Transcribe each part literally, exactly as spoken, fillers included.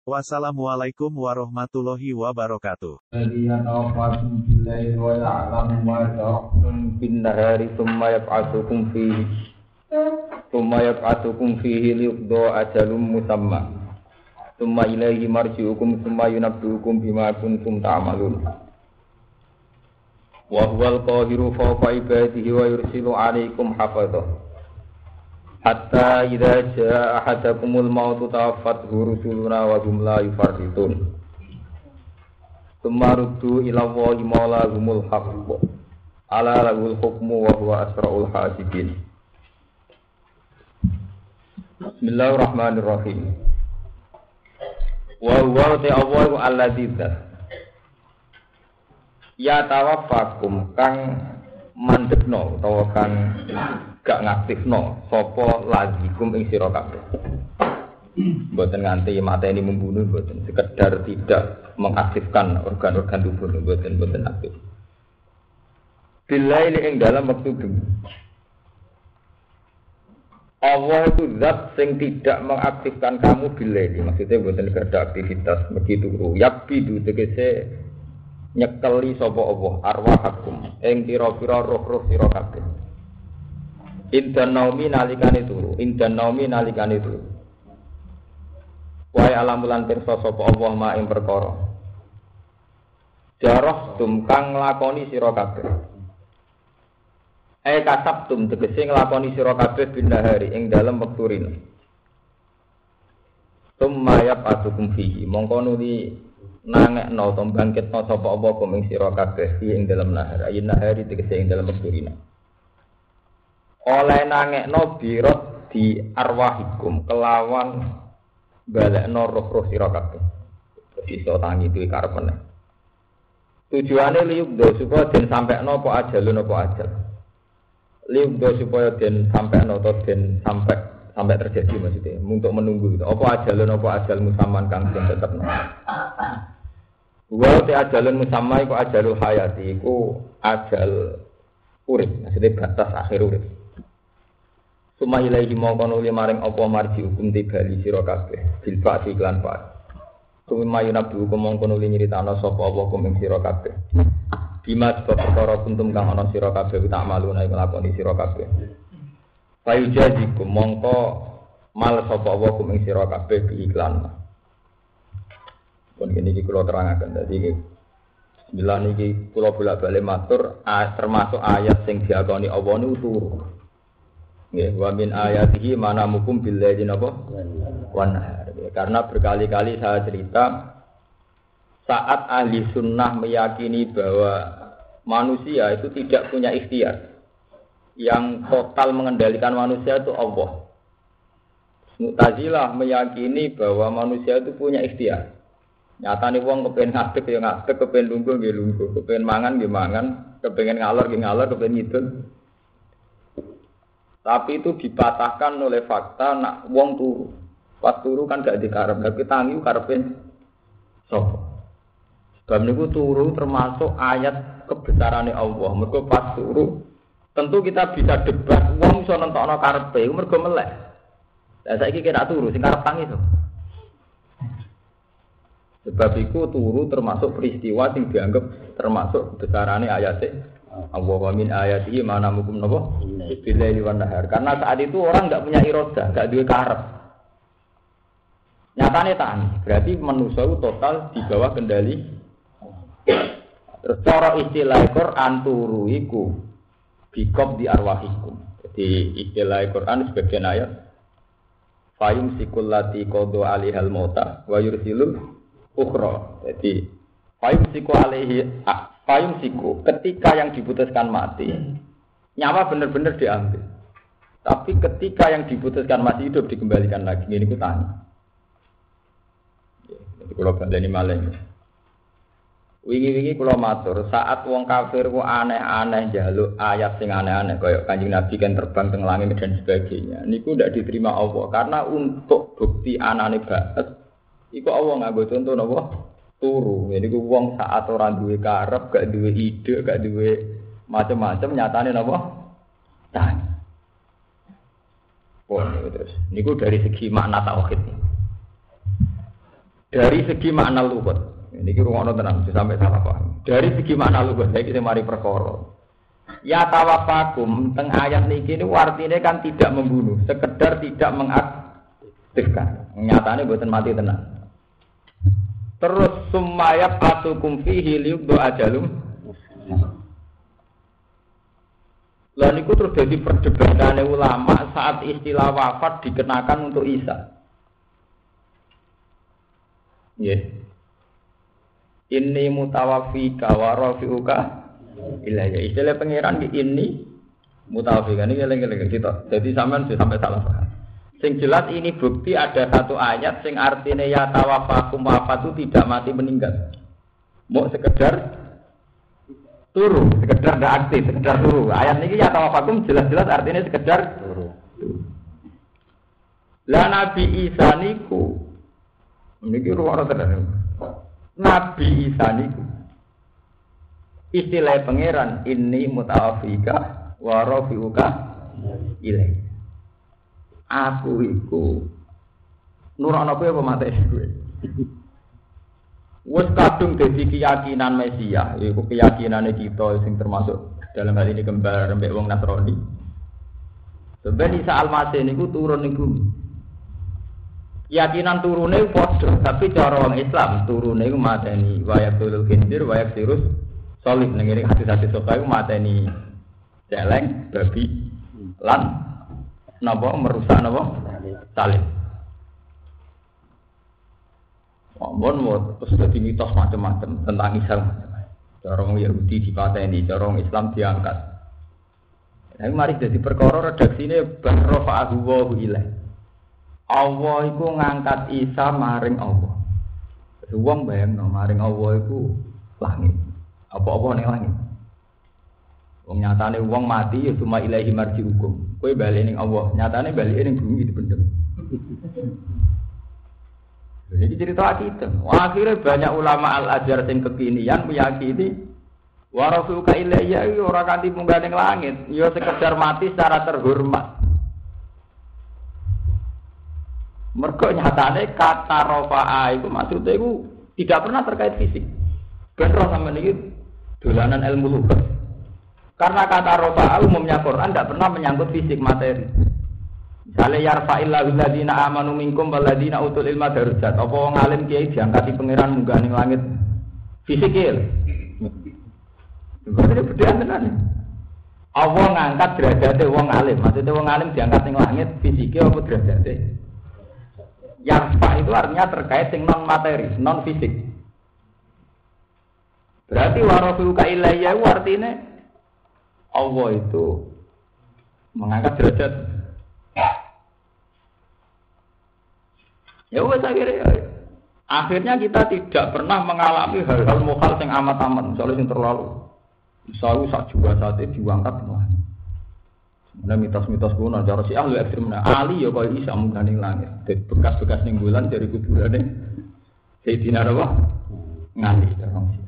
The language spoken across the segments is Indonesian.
Wassalamualaikum warahmatullahi wabarakatuh. Hatta idza jaa ahadakumul mautu tafathu rusuluna wa hum la yufarritun. Tumaruddu ila Allahi maulahumul haqq. Ala lahul hukmu wa huwa asraul hasibin. Bismillahirrahmanirrahim. Wa huwa ta'awwal al-ladzidza. Ya tawaffakum kang mandekno utawa kang gak ngaktifno sapa lazikum ing sira kabeh. Mboten nganti mateni membunuh, mboten sekedar tidak mengaktifkan organ-organ tubuh, mboten mboten aktif. Bilail ing dalam wektu bengi. Allah itu zat sing tidak mengaktifkan kamu bilail, maksudnya mboten ada aktivitas begitu ruyap bidu tegese nyekeli sapa Allah arwahakum ing pira-pira roh-roh sira kabeh. Indan naumi nalikane turu, indan naumi nalikane turu. Wae alam lan pirsa sapa Allah ma ing perkara. Jarah tum kang lakoni sira kabeh. Ae kasab tum tegese nglakoni sira kabeh bindahari ing dalem wektu rina. Tumma yabatukum fihi, mongko nuli nangekno to bangkitno sapa apa kuming sira kabeh ing dalem nahar. Ayen nahari tegese ing dalem wektu rina. Oleh nangekno birot di arwahikum kelawan balekno roh-roh sira kabeh. Iso tangi duwe karepane. Tujuane liyudo supaya den sampekno apa ajalun apa ajal. Liyudo supaya den sampekno to den sampe sampe terjadi maksudnya untuk menunggu. Apa ajalun apa ajal musamman kang den tetepno. Wa ta ajalun musamma iku ajalul hayati iku ajal urip, maksudnya batas akhir urip. Suma ilahi mongkon uli maring apa marji hukum tibali sira kabeh bil fa'ti lan fa'at. Suma yunabbi hukum mongkon uli nyritana sapa apa hukum sira kabeh. Bima sebab perkara kuntum kang ana sira kabeh tak malu nek nglakoni sira kabeh. Fayujazikum mongko mal sapa apa hukum sira kabeh iklan. Pun kene iki kula terangaken dadi bila niki kula bolak-balik matur termasuk ayat sing diakoni Allah niku turu. Nggih, wa min ayatihi manamukum bil laili napa? Wan nahar. Karena berkali-kali saya cerita saat ahli sunnah meyakini bahwa manusia itu tidak punya ikhtiar. Yang total mengendalikan manusia itu Allah. Mu'tazilah meyakini bahwa manusia itu punya ikhtiar. Nyatane wong kepen ngadeg ya ngadeg, kepen lungguh nggih lungguh, kepen mangan nggih mangan, kepengen ngalor nggih ngalor, kepen ngidul. Tapi itu dipatahkan oleh fakta nak wong turu. Pas turu kan gak dikarep, tapi tangi karepe sapa. Sebab niku turu termasuk ayat kebesarane Allah. Mergo pas turu tentu kita bisa debat wong iso nentokno karepe, mergo melek. Lah saiki kira turu sing karep tangi to. Sebab itu turu termasuk peristiwa yang dianggap termasuk kebesarannya ayat Allah wa min ayatihi manamukum napa bil laili wan nahar. Karena saat itu orang enggak punya iroda, enggak duwe karep. Nyatane tani, berarti manusia total di bawah kendali. Terus cara istilah Quran turu iku bikop di arwahikum. Jadi istilah Quran sebagian ayat fayum sikullati qadu alihal mauta wa yursilul ukhra. Jadi fayum siku alaihi ah, fayum siku ketika yang diputuskan mati nyawa benar-benar diambil. Tapi ketika yang diputuskan mati hidup dikembalikan lagi. Ini ku tanya. Jadi kalau balik ini malah ini. Wingi-wingi kula matur, saat wong kafir ku aneh-aneh njaluk ayat sing aneh-aneh kaya Kanjeng Nabi kan terbang teng langit dan sebagainya. Niku ndak diterima Allah karena untuk bukti anane banget. Iku Allah nganggo conto napa? Turu. Niku wong saat ora duwe karep, gak duwe ide, gak duwe macam-macam nyatane napa? Tan. Wah, terus. Niku dari segi makna tauhid. Dari segi makna luhur. Ini kita ngomong tenang, sampai salah paham. Dari segi makna lugas, saya kita mari perkara. Ya tawafakum, teng ayat niki ini artinya kan tidak membunuh, sekedar tidak mengaktifkan. Nyatanya buatan mati tenang. Terus sumayab atukum fihi liubdu ajalum. Lalu niku terus jadi perdebatan ulama saat istilah wafat dikenakan untuk Isa. Ya. Yeah. Inni mutawafika wa rafi'uka ilayya. Istilah pengiran di inni mutawafika. Ini geleng-geleng kita. Jadi sampean sampai salah paham. Sing jelas ini bukti ada satu ayat sing artine ya tawafakum wafat itu tidak mati meninggal. Mau sekedar turu, sekedar ndak aktif, sekedar turu. Ayat niki ya tawafakum jelas-jelas artine sekedar turu. Lah Nabi Isa niku niki ruwara tenan. Nabi Isa niku istilah pangeran inni mutawafika wa rafiuka ilaih. Aku iku nurono kowe apa mate kowe. Wes kadung dadi keyakinan Mesias, iku keyakinane kita sing termasuk dalam hal ini kembar mbek wong Nasrani. Sebab Isa Al-Masih niku turun ning bumi. Yakinan turune padha, tapi cara wong Islam turune iku mateni wayatul khindir, wayak sirus solih ngene hati-hati sok ae mateni celeng, babi, lan napa merusak napa salib. Ampun mot terus dadi mitos macam-macam tentang Islam. Cara wong Yahudi dipateni, cara wong Islam diangkat. Tapi mari dadi perkara redaksine barrafa'ahu wa ilaih. Allah iku ngangkat Isa maring Allah. Wong bayangno maring Allah iku langit. Apa-apa ning langit. Wong nyatane wong mati ya cuma ilahi marji hukum. Kowe bali ning Allah, nyatane bali ning bumi dipendem. Jadi cerita kita. Akhirnya banyak ulama al-ajar sing kekinian meyakini warasuka ilahi ya ora kanthi munggah ning langit, ya sekedar mati secara terhormat. Mergo nyatane kata rafa'a iku maksude iku tidak pernah terkait fisik. Ben roh sampeyan iki dolanan ilmu lughat. Karena kata rafa'a umumnya Quran tidak pernah menyangkut fisik materi. Misale yarfa'illahu alladziina aamanu minkum walladziina utul ilma darajat. Apa wong alim kiai diangkat di pangeran munggah ning langit fisik ya. Berarti bedaan tenan. Allah ngangkat derajate wong alim. Maksude wong alim diangkat ning langit fisike apa derajate? Yang pak itu artinya terkait dengan non materi, non fisik. Berarti warafiuka ilayya artinya Allah itu mengangkat derajat. Ya wes akhirnya, akhirnya kita tidak pernah mengalami hal-hal mukhal yang amat-amat, misalnya yang terlalu, misalnya sak juga saat itu diangkat semua. Nah mitos-mitos kuno cara si ahli ekstrem nah ahli ya kaya Isa munggah ning langit. Dadi bekas-bekas ning bulan dari kuburane Sayyidina Rawa nganti terang sih.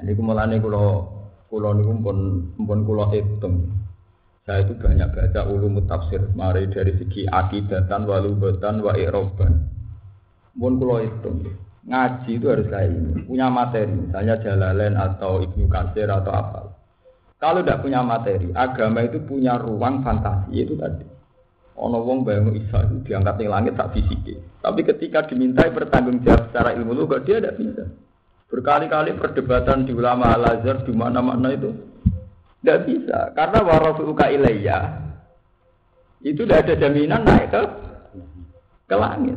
Alaikum mulane kula kula niku pun pun kula hitung. Saya itu banyak baca ulumut tafsir mari dari segi akidatan walubatan wa iroban. Mun kula hitung. Ngaji itu harus saya ini punya materi, misalnya Jalalain atau Ibnu Katsir atau apa. Kalau tidak punya materi, agama itu punya ruang fantasi itu tadi. Ono wong bayang Isa itu diangkat ning langit tak fisike. Tapi ketika dimintai bertanggung jawab secara ilmu lughat dia tidak bisa. Berkali-kali perdebatan di ulama Al-Azhar di mana-mana itu tidak bisa. Karena warafi'uka ilayya itu tidak ada jaminan naik ke ke langit.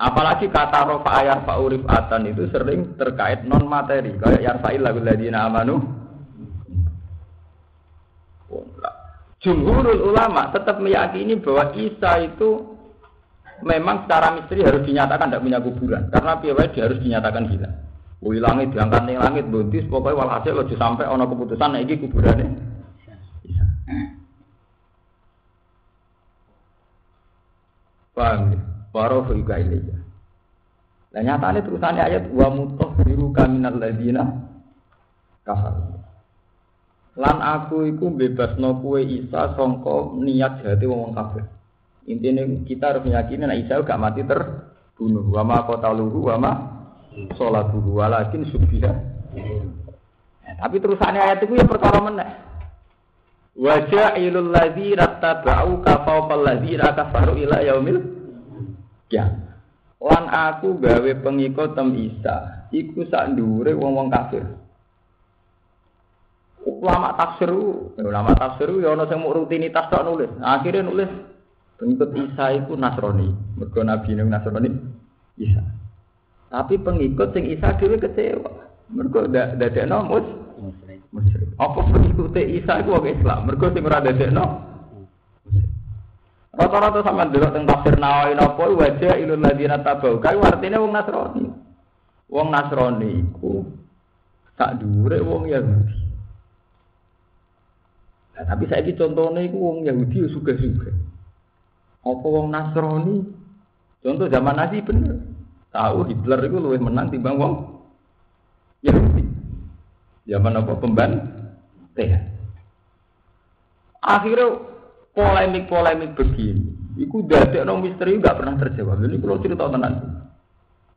Apalagi kata rafa'a yarfa urifatan itu sering terkait non materi. Kayak yarfa'illahu alladziina amanu. Jumhurul ulama tetap meyakini bahwa Isa itu memang secara misteri harus dinyatakan tidak punya kuburan karena piawai dia harus dinyatakan hilang. Kui langit diangkat ning langit buntis pokoke walhasil aja sampai ana keputusan nek iki kuburane bisa. Paham, baru juga ini aja. Lah nyatane terusane ayat wa mutahhiru kaminal ladina kafar. Lan aku iku bebasno kowe Isa sangka niat jati wong kafir. Intine kita harus meyakini nek Isa gak mati terbunuh. Wa ma qataluhu wa ma sholat dulu, walakin subhiha. Nah, tapi terusannya ayat itu ya perkara meneh. Waja'ilul ladzina tabauka fawqal ladzina kafaru ila yaumil qiyamah. Lan aku gawe pengikut tem Isa, iku sak ndure wong-wong kafir. Ulama tafsir, ulama tafsir ya ana sing mung rutinitas tok nulis. Akhire nulis pengikut Isa iku Nasrani, mergo nabi ning Nasrani Isa. Tapi pengikut sing Isa dhewe kecewa. Mergo ndak dadekno mus musyrik. Apa pengikut Isa iku wong Islam? Mergo sing ora dadekno musyrik. Rata-rata sampean delok teng tafsir Nawawi napa wajah ilul ladzina tabau. Kae artine wong Nasrani. Wong Nasrani iku sak dhuwure wong Yahudi. Nah, tapi saiki contone iku wong Yahudi sugih-sugih. Apa wong Nasrani? Contoh zaman Nabi bener. Tahu Hitler itu luwih menang timbang wong Yahudi. Zaman apa pembantaian. Akhirnya polemik-polemik begini. Iku dadekno misteri enggak pernah terjawab. Ini perlu cerita tenan.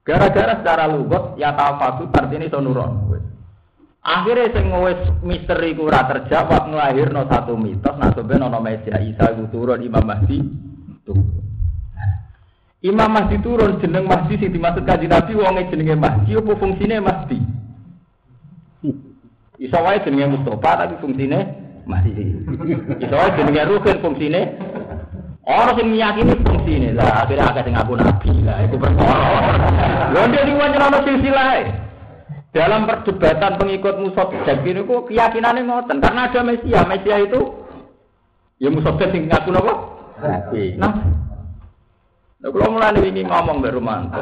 Gara-gara secara lugat ya tafatu artine iso nuron. Akhirnya sing wis misteri ku ora terjawab nglahirno satu mitos nek sampeyan ana meja Isa iku turun Imam Mahdi. Tuh. Imam Mahdi turun jeneng Mahdi sing dimaksud Kanjeng Nabi wonge jenenge Mahdi opo fungsine Mahdi. Isa wae jenenge Mustofa tapi fungsine Mahdi. Isa wae jenenge Rukin fungsine ora sing miyakini fungsine. Lah akhirnya akeh sing ngaku nabi. Lah iku perkara. Lho ndek diwancarana silsilah. Dalam perdebatan pengikut Mustofa jadi niku keyakinane ngoten karena ada Mesias. Mesias itu ya Mustofa sing ngaku napa? Nabi. Nah. Lha kula mulane wingi ngomong mbek Romanto.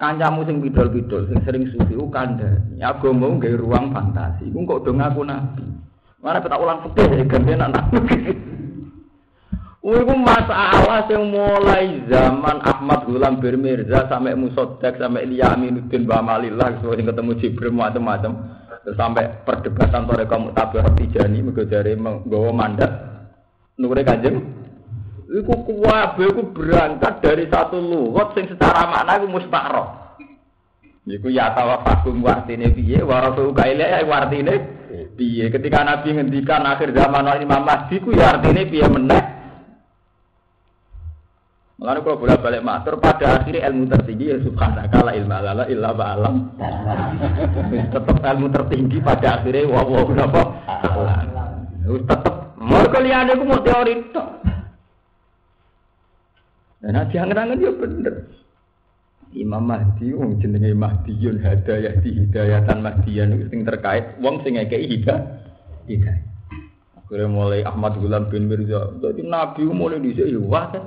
Kancamu sing pidol-pidol sing sering suwi kandhani agamamu gawe ruang fantasi. Iku kok do ngaku nabi. Mare petak ulang putih gandeng anak. Iku masalah sing mulai zaman Ahmad Gulam Bir Mirza sampai Musoddek sampai Liaminuddin wa Malillah sering ketemu Jibril macam-macam. Terus sampai perdebatan toreka Mu'tabarah Tijani mergo jare nggawa mandat nure Kanjeng. Iku kuwabe iku berangkat dari satu luwat sing secara makna iku musta'rab. Iku ya tawafakum wartine piye, waratu kaile wartine piye. Ketika Nabi ngendikan akhir zaman ana Imam Mahdi ku ya artine piye meneh. Mulane kula bolak-balik matur pada akhirnya ilmu tertinggi ya subhanaka la ilma lana illa ma 'allamtana. Tetep ilmu tertinggi pada akhirnya wa wa napa? Wis tetep mergo liyane ku mung teori tok. Nah, diangen-angen ya bener. Imam Mahdi wong jenenge Mahdiyun Hadayah di Hidayatan Mahdiyan sing terkait wong sing ngekeki hidayah. Hidayah. Akhire mulai Ahmad Gulam bin Mirza. Dadi nabi mulai dhisik ya wae.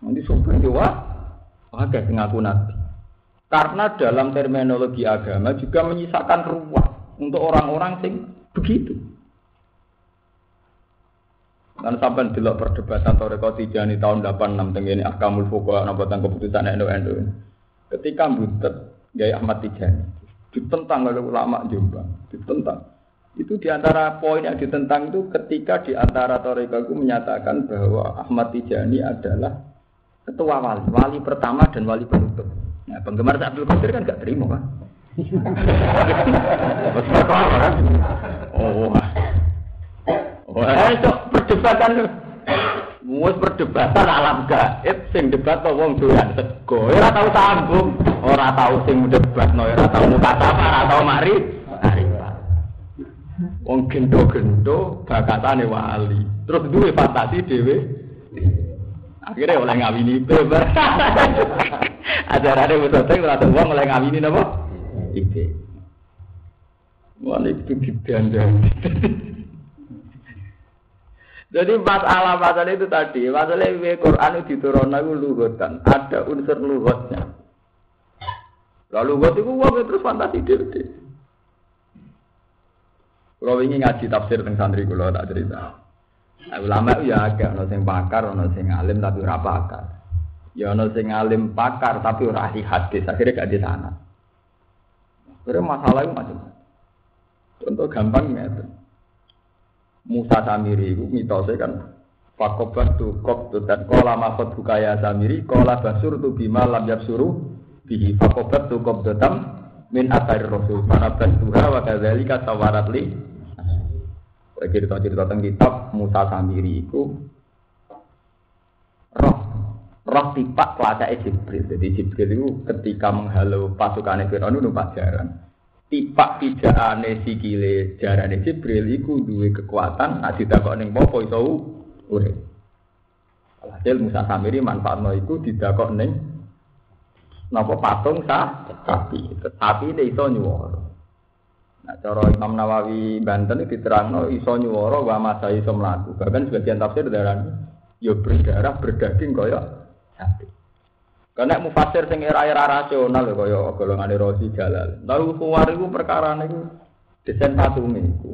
Nanti sopo ya wae. Wae sing ngaku nabi. Karena dalam terminologi agama juga menyisakan ruang untuk orang-orang sing begitu. Kan sampean delok perdebatan toreko Tijani tahun delapan enam teng ngene Ahkamul Fuqaha napa tentang keputusan N U N U. Ketika mbutet Kyai Ahmad Tijani ditentang oleh ulama Jombang, ditentang. Itu di antara poin yang ditentang itu ketika di antara toreko itu menyatakan bahwa Ahmad Tijani adalah ketua wali, wali pertama dan wali penutup. Nah, penggemar Abdul Qadir kan enggak terima kan. Oh. Wah, itu perdebatan lho. Wis perdebatan alam gaib sing debat kok wong doyan sego. Ora tau sambung, ora tau sing debatno, ora tau mukatapa, ora tau mari. Wong gendo-gendo bakatane wali. Terus duwe fantasi dhewe. Akhire oleh ngawini bebar. Ajarane wis teng ora tau wong oleh ngawini napa? Iki. Wali itu dipandang. Jadi masalah masalah itu tadi, masalah Al-Qur'an diturunkan itu lugotan, ada unsur lugotnya. Lalu buat itu uang terus fantasi diri. Kalau ingin ngaji tafsir tentang santri kalau tak cerita. Ulama itu ya agak ada yang pakar, ada yang alim tapi ora pakar. Ya ada yang alim pakar tapi ora ahli hadis, akhirnya gak di sana. Akhirnya masalah itu macam-macam. Contoh gampangnya itu Musa Samiri itu mitosnya kan Fakobar tu kok tu dan kola makot bukaya Samiri kola basur tu bima lam yapsuru bihi Fakobar tu kok dotam min atar rasul panabas tuha wakazali katawarat li. Cerita-cerita tentang kitab Musa Samiri itu roh roh tipak pelacak Jibril. Jadi Jibril itu ketika menghalau pasukan Fir'aun itu numpak jaran. Tipak pijakane sikile jarane Jibril iku duwe kekuatan nek ditakok ning apa iso urip. Alhasil Musa Samiri manfaatno iku didakok ning napa patung sah sapi. Sapi ne iso nyuwara. Nah cara Imam Nawawi Banten iki diterangno iso nyuwara wa masa iso mlaku. Bahkan sebagian tafsir darani ya berdarah berdaging kaya sapi. Karena mufasir sing era-era rasional kaya golongane Rosi Jalal. Lalu kuwar iku perkara niku desain patume iku.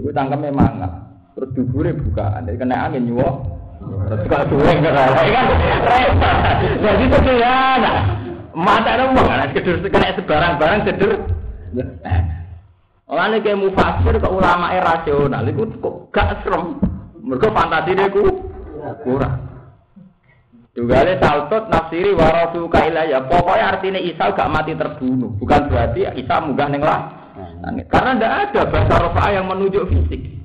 Iku tangkeme mangap, terus dubure bukaan. Jadi kena angin nyuwuh. Terus kok duwe ngerasa kan. Jadi tenan. Matane wong ana kedur kena sebarang-barang kedur. Ora nek mufasir kok ulamae rasional iku kok gak serem. Mergo fantasine iku kurang. Dugale saltot nafsiri warasuka ilaya. Pokoknya artinya Isa gak mati terbunuh. Bukan berarti Isa munggah ning langit. Karena ndak ada bahasa rafa'a yang menunjuk fisik.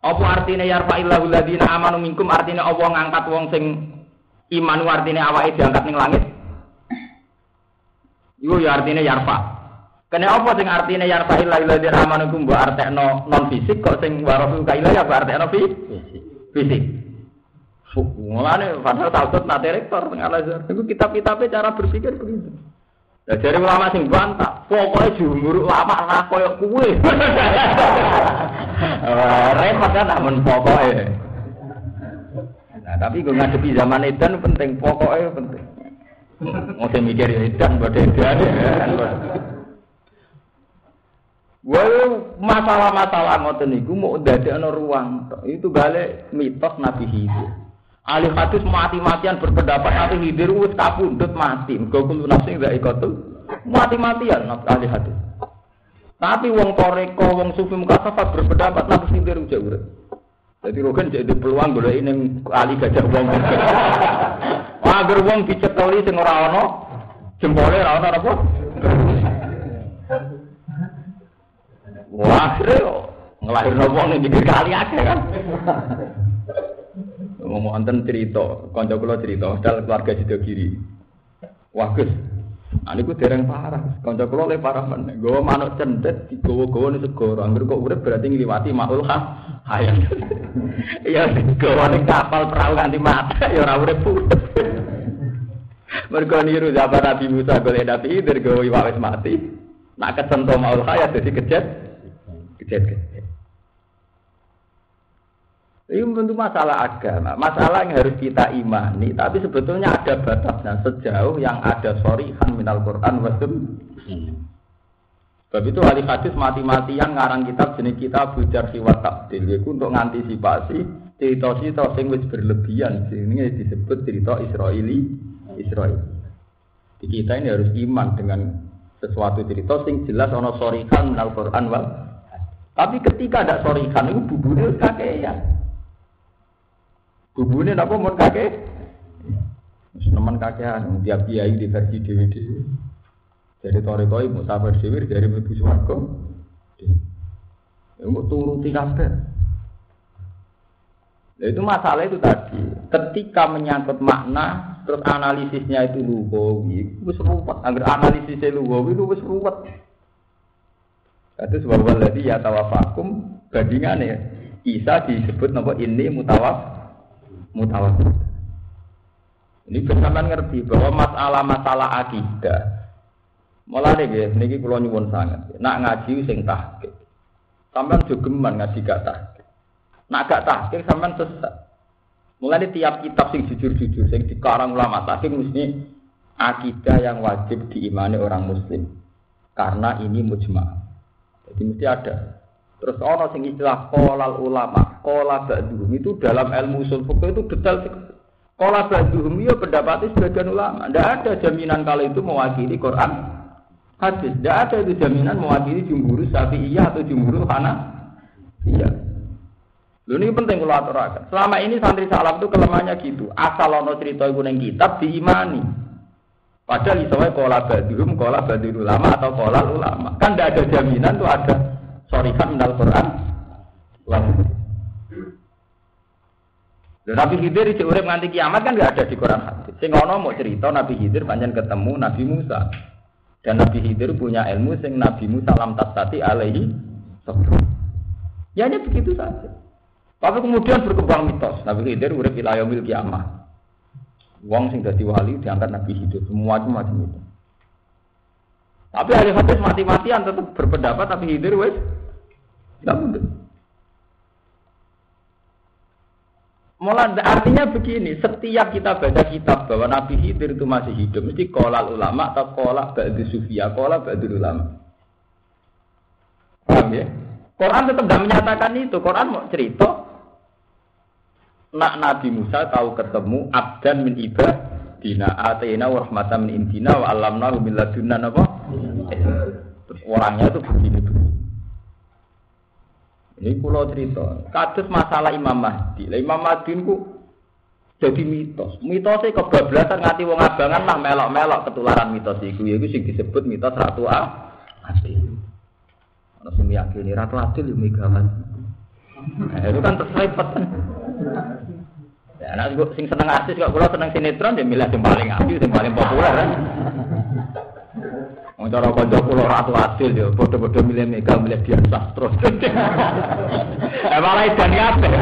Apa artinya yarfa'illahu ladina amanu minkum? Artinya Allah ngangkat wong sing iman, artinya awake diangkat ning langit. Iku ya artinya yarfa. Kene apa sing artinya yarfa'illahu ladina amanu minkum mbok artekno non fisik kok sing warasuka ilaya mbok artekno fisik. Mulane padahal tautut nate rektor teng Al-Azhar. Iku kitab-kitabe cara berpikir begitu. Lah jare ulama sing bantah, pokoke jumur ulama ra koyo kuwe. Repot kan amun pokoke. Nah, tapi kok ngadepi zaman edan penting, pokoke penting. Mesti mikir ya edan padha edan. Well, masalah-masalah ngoten niku mung ndadekno ruang. Itu balik mitos Nabi Hidir. Ahli hadis mati-matian berpendapat Nabi Hidir wis kapundhut mati. Mergo kulo nafsi gak ikotul. Mati-matian ahli hadis. Tapi wong toreko, wong sufi mukasafat berpendapat Nabi Hidir uja urip. Dadi rogen jadi peluang goleki ning ahli gajah wong. Wah, ger wong dicetheli sing ora ana, jempole ora ana apa? Wah, seru. Ngelahir nobong nih pikir kali aja kan. Ngomong anten cerita, konco kulo cerita, dal keluarga Jido Giri. Wah, Gus. Ane ku dereng parah. Konco kulo le parah men. Gowo manuk cendet digowo-gowo ning segara. Angger kok urip berarti ngliwati maul kah. Hayang. Ya digowo ning kapal perahu nganti mati ya ora urip putus. Mergo niru zaman Nabi Musa golek Nabi Hidir gowo wis mati. Nak kecentuh maul kaya dadi kejet. Kecil-kecil. Ini tentu masalah agama, masalah yang harus kita imani. Tapi sebetulnya ada batasnya sejauh yang ada shorihan minal Quran wasum. Sebab itu ahli hadis mati-matian ngarang kitab jenis kitab bujar siwa tabdil. Itu untuk mengantisipasi cerita-cerita yang berlebihan. Ini disebut cerita Israeli. Israel. Jadi kita ini harus iman dengan sesuatu cerita yang jelas ada shorihan minal Quran wasum. Tapi ketika ada sorikan itu buburnya kakean. Buburnya apa mau kakek? Teman kakean, tiap kiai di versi D W D. Jadi torikoi musafir siwir dari ibu swarga. Untuk turuti kafe. Itu masalah itu tadi. Ketika menyangkut makna, terus analisisnya itu lugawi, itu serupat. Agar analisisnya lugawi itu serupat. Itu sebab waladi ya tawafakum bandingannya Isa disebut nama ini mutawaf mutawaf. Ini bersamaan ngerti bahwa masalah-masalah akidah. Mulane nggih niki kula nyuwun sanget. Nak ngaji sing tahqiq. Sampeyan jogeman ngaji gak tahqiq. Nak gak tahqiq sampeyan sesat. Mulane tiap kitab sing jujur-jujur sing dikarang ulama tahqiq mesti akidah yang wajib diimani orang muslim karena ini mujma'. Jadi mesti ada. Terus ono sing istilah qolal ulama, qola ba'dhum itu dalam ilmu usul fikih itu detail sekali. Qola ba'dhum ya pendapat sebagian ulama. Tidak ada jaminan kalau itu mewakili Quran hadis. Tidak ada itu jaminan mewakili jumhur Syafi'iyah atau jumhur Hanafiyah. Lho ini penting kula aturaken. Selama ini santri salaf itu kelemahannya gitu. Asal ono cerita iku ning kitab diimani. Padahal isowe qola ba'dhum, qola ba'dhul ulama atau qola ulama. Kan tidak ada jaminan tuh ada sorihan minal Quran. Nabi Khidir di urip nganti kiamat kan enggak ada di Quran hadis. Sing ana mau cerita Nabi Khidir pancen ketemu Nabi Musa. Dan Nabi Khidir punya ilmu sing Nabi Musa lam tastati alaihi. Ya ini begitu saja. Tapi kemudian berkembang mitos Nabi Khidir urip ila yaumil kiamah. Wong sing dadi wali diangkat Nabi hidup semua macam itu. Tapi ahli hadis mati-matian tetap berpendapat tapi hidir wes tidak mungkin. Mulai artinya begini, setiap kita baca kitab bahwa Nabi hidir itu masih hidup, mesti kolal ulama atau kolak ba'du sufia, kolak ba'du ulama. Paham ya? Quran tetap tidak menyatakan itu. Quran mau cerita. Nak Nabi Musa tahu ketemu abdan min ibadina atina wa rahmatan min indina wa allamnahu min ladunna napa? Terus orangnya itu begini begini. Ini kula cerita. Kados masalah Imam Mahdi. Lah Imam Mahdi niku jadi mitos. Mitosnya kebablasan nganti wong abangan lah melok-melok ketularan mitos iku. Iku sing disebut mitos Ratu Adil. Ono sing yakini Ratu Adil megawan. Nah, itu kan terselipet. Ya anak gua sing seneng artis kok kula seneng sinetron ya milih sing paling apik sing paling populer kan. Wong cara kanca kula Ratu Adil ya padha-padha milih Mega milih Dian Sastro. Eh malah idan ya apik.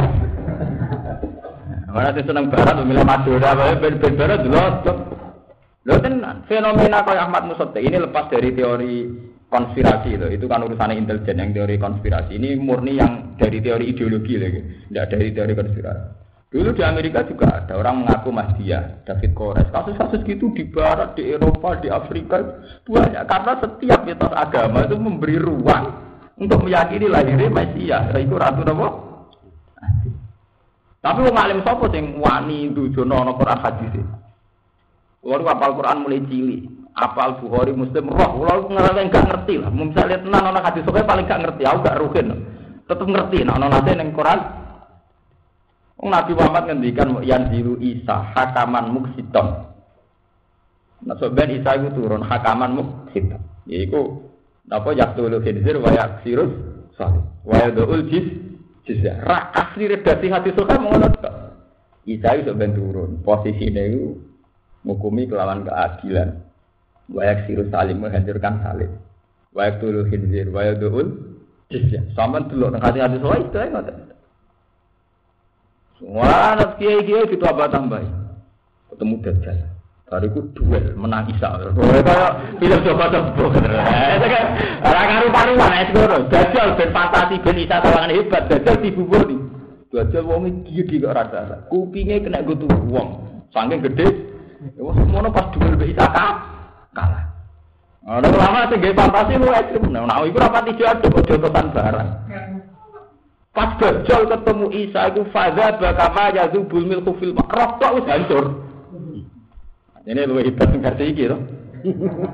Ora seneng barat milih Madura wae ben-ben barat lho. Lho tenan fenomena kaya Ahmad Musaddegh ini lepas dari teori konspirasi itu, itu kan urusannya intelijen yang teori konspirasi. Ini murni yang dari teori ideologi lagi, tidak dari teori konspirasi. Dulu di Amerika juga ada orang mengaku Mahdia, David Koresh. Kasus-kasus gitu di Barat, di Eropa, di Afrika banyak. Karena setiap mitos agama itu memberi ruang untuk meyakini lahirnya Mahdia. Itu Ratu Nabi. Tapi orang alim sopo yang wani dujono Al-Quran hadis. Orang apal Quran mulai cilik. Apal Bukhari Muslim roh kalau ngerti enggak ngerti lah. Misalnya tenan ana hadis soke paling enggak ngerti, aku enggak rugen. Tetep ngerti nek ana nate ning Quran. Wong Nabi Muhammad ngendikan yan diru Isa hakaman muksiton. Nah soben Isa iku turun hakaman muksiton. Yaiku napa yaqulu khidzir wa yaksirus salih. Wa yadul jiz jizah. Ra asli redasi hadis soke ngono to. Isa iso ben turun. Posisine iku ngukumi kelawan keadilan. Wayak sirus salim menghancurkan salib. Wayak tulul hinzir, wayak duul. Sama tuluk tengah hati-hati soal itu aja. Semua anak kiai-kiai itu abah tambahin. Ketemu Dajjal. Tariku duel menang Isa. Kayak film coba-coba. Orang karu-karuan es goro. Dajjal berfantasi ben Isa tawangan hebat. Dajjal dibubur nih. Dajjal wongnya gigi gak rasa. Kupingnya kena gutu wong. Sangking gede. Wah semuanya pas duel be Isa kah? Kalah. Ada ulama sing gawe fantasi lu ekstrem. Nah, iku ora pati jadu jodohan barang. Pas Dajjal ketemu Isa iku fadza bakama yazubul milku fil makrah tok wis hancur. Dene luwih hebat sing kate iki to.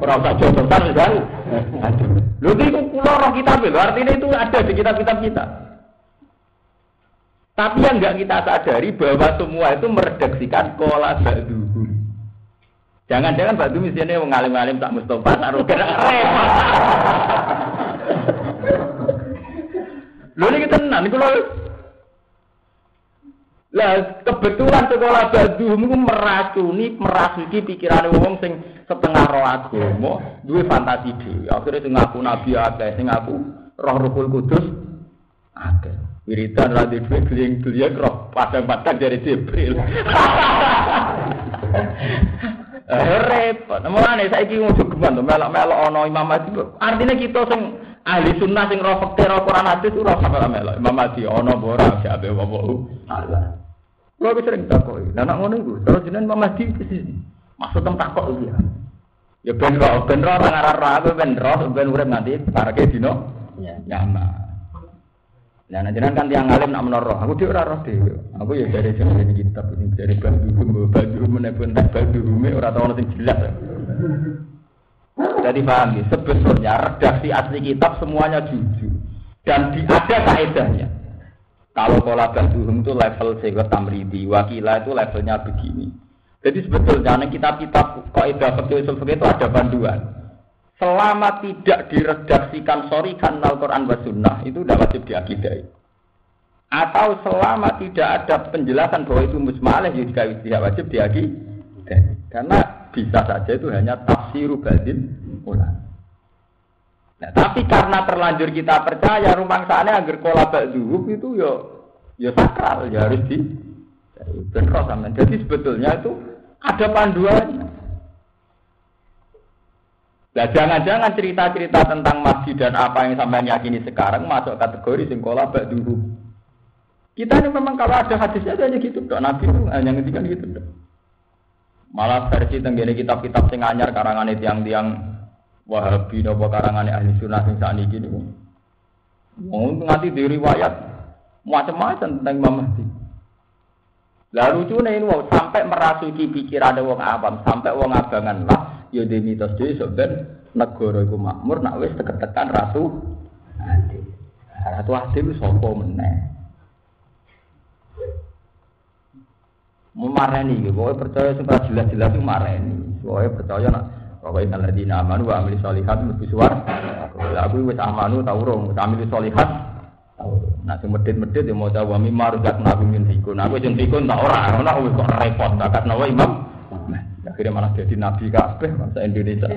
Ora usah jodohan wis hancur. Lho iku kula roh kitab lho, artine itu ada di kitab-kitab kita. Tapi yang enggak kita sadari bahwa semua itu meredaksikan qola ba'du. Jangan-jangan Pak Dumi sini ngalim-ngalim tak Mustafa taruh gerak repot. Lho niki tenan iku lho. Lah kebetulan sekolah Badu niku meracuni, merasuki pikirane wong sing setengah roh agama, duwe fantasi dhewe. Akhire sing ngaku nabi akeh, sing ngaku roh Ruhul Kudus akeh. Wiridan ra dhewe gliyeng-gliyeng roh padang-padang dari Jibril. Repot. Mulane saiki ngujuk geman to melok-melok ana Imam Mahdi. Artine kita sing ahli sunnah sing ora fakir ora Quran hadis ora melok-melok. Imam Mahdi ana apa ora jabe apa-apa. Allah. Kulo wis sering takoki. Lah nek ngono iku, terus jenengan Imam Mahdi kesini. maksudnya takut ya. Ya ben roh, ben roh tangan roh, ben roh, ben urip nanti parake dino nyaman. Lah njenengan kan tiyang alim nak menoroh, aku dhewe ora roh dhewe. Aku ya dari jenenge kitab sing dari bambu bambu bambu menepun tak bambu rume ora tau ono sing jelas. Jadi paham, sebetulnya redaksi asli kitab semuanya jujur dan ada kaedahnya. Kalau pola bambu itu level segot tamridi, wakilah itu levelnya begini. Jadi sebetulnya kitab-kitab kaidah fikih usul fikih itu ada panduan. Selama tidak diredaksikan shorihan Al-Qur'an wa sunnah itu tidak wajib diakidai. Atau selama tidak ada penjelasan bahwa itu musmaleh jadi tidak wajib diakidai. Karena bisa saja itu hanya tafsiru badin ulama. Nah, tapi karena terlanjur kita percaya rumangsane angger kala ba'dzuhub itu ya ya sakral ya harus di benar sampean. Jadi sebetulnya itu ada panduannya. Nah, jangan-jangan cerita-cerita tentang masjid dan apa yang sampean yakini sekarang masuk kategori singkola ba'dzuhub. Kita ini memang kalau ada hadisnya itu hanya gitu, dok. Nabi itu hanya ngendikan gitu, dok. Malah versi tenggene kitab-kitab sing anyar karangane tiang-tiang Wahabi napa karangane ahli sunnah sing sakniki niku. Wong nganti diriwayat macam-macam tentang Imam Mahdi. Lah lucune ini wong sampai merasuki pikiran wong awam, sampai wong abangan lah ya dene mitos dhewe ben negara iku makmur nak wis teketekan ratu Adi. Ratu Adi wis sapa meneh. Memareni iki kowe percaya sing jelas-jelas iku mareni. Kowe percaya nak kowe nalladina amanu wa amil sholihat mesti suwar. Lah kuwi wis amanu ta urung, amil sholihat nak medit-medit ya mau tahu wami marudak nabi min hikun aku jeng hikun tak orang nak aku kok repot tak nawa imam akhirnya malah jadi nabi kabeh bangsa Indonesia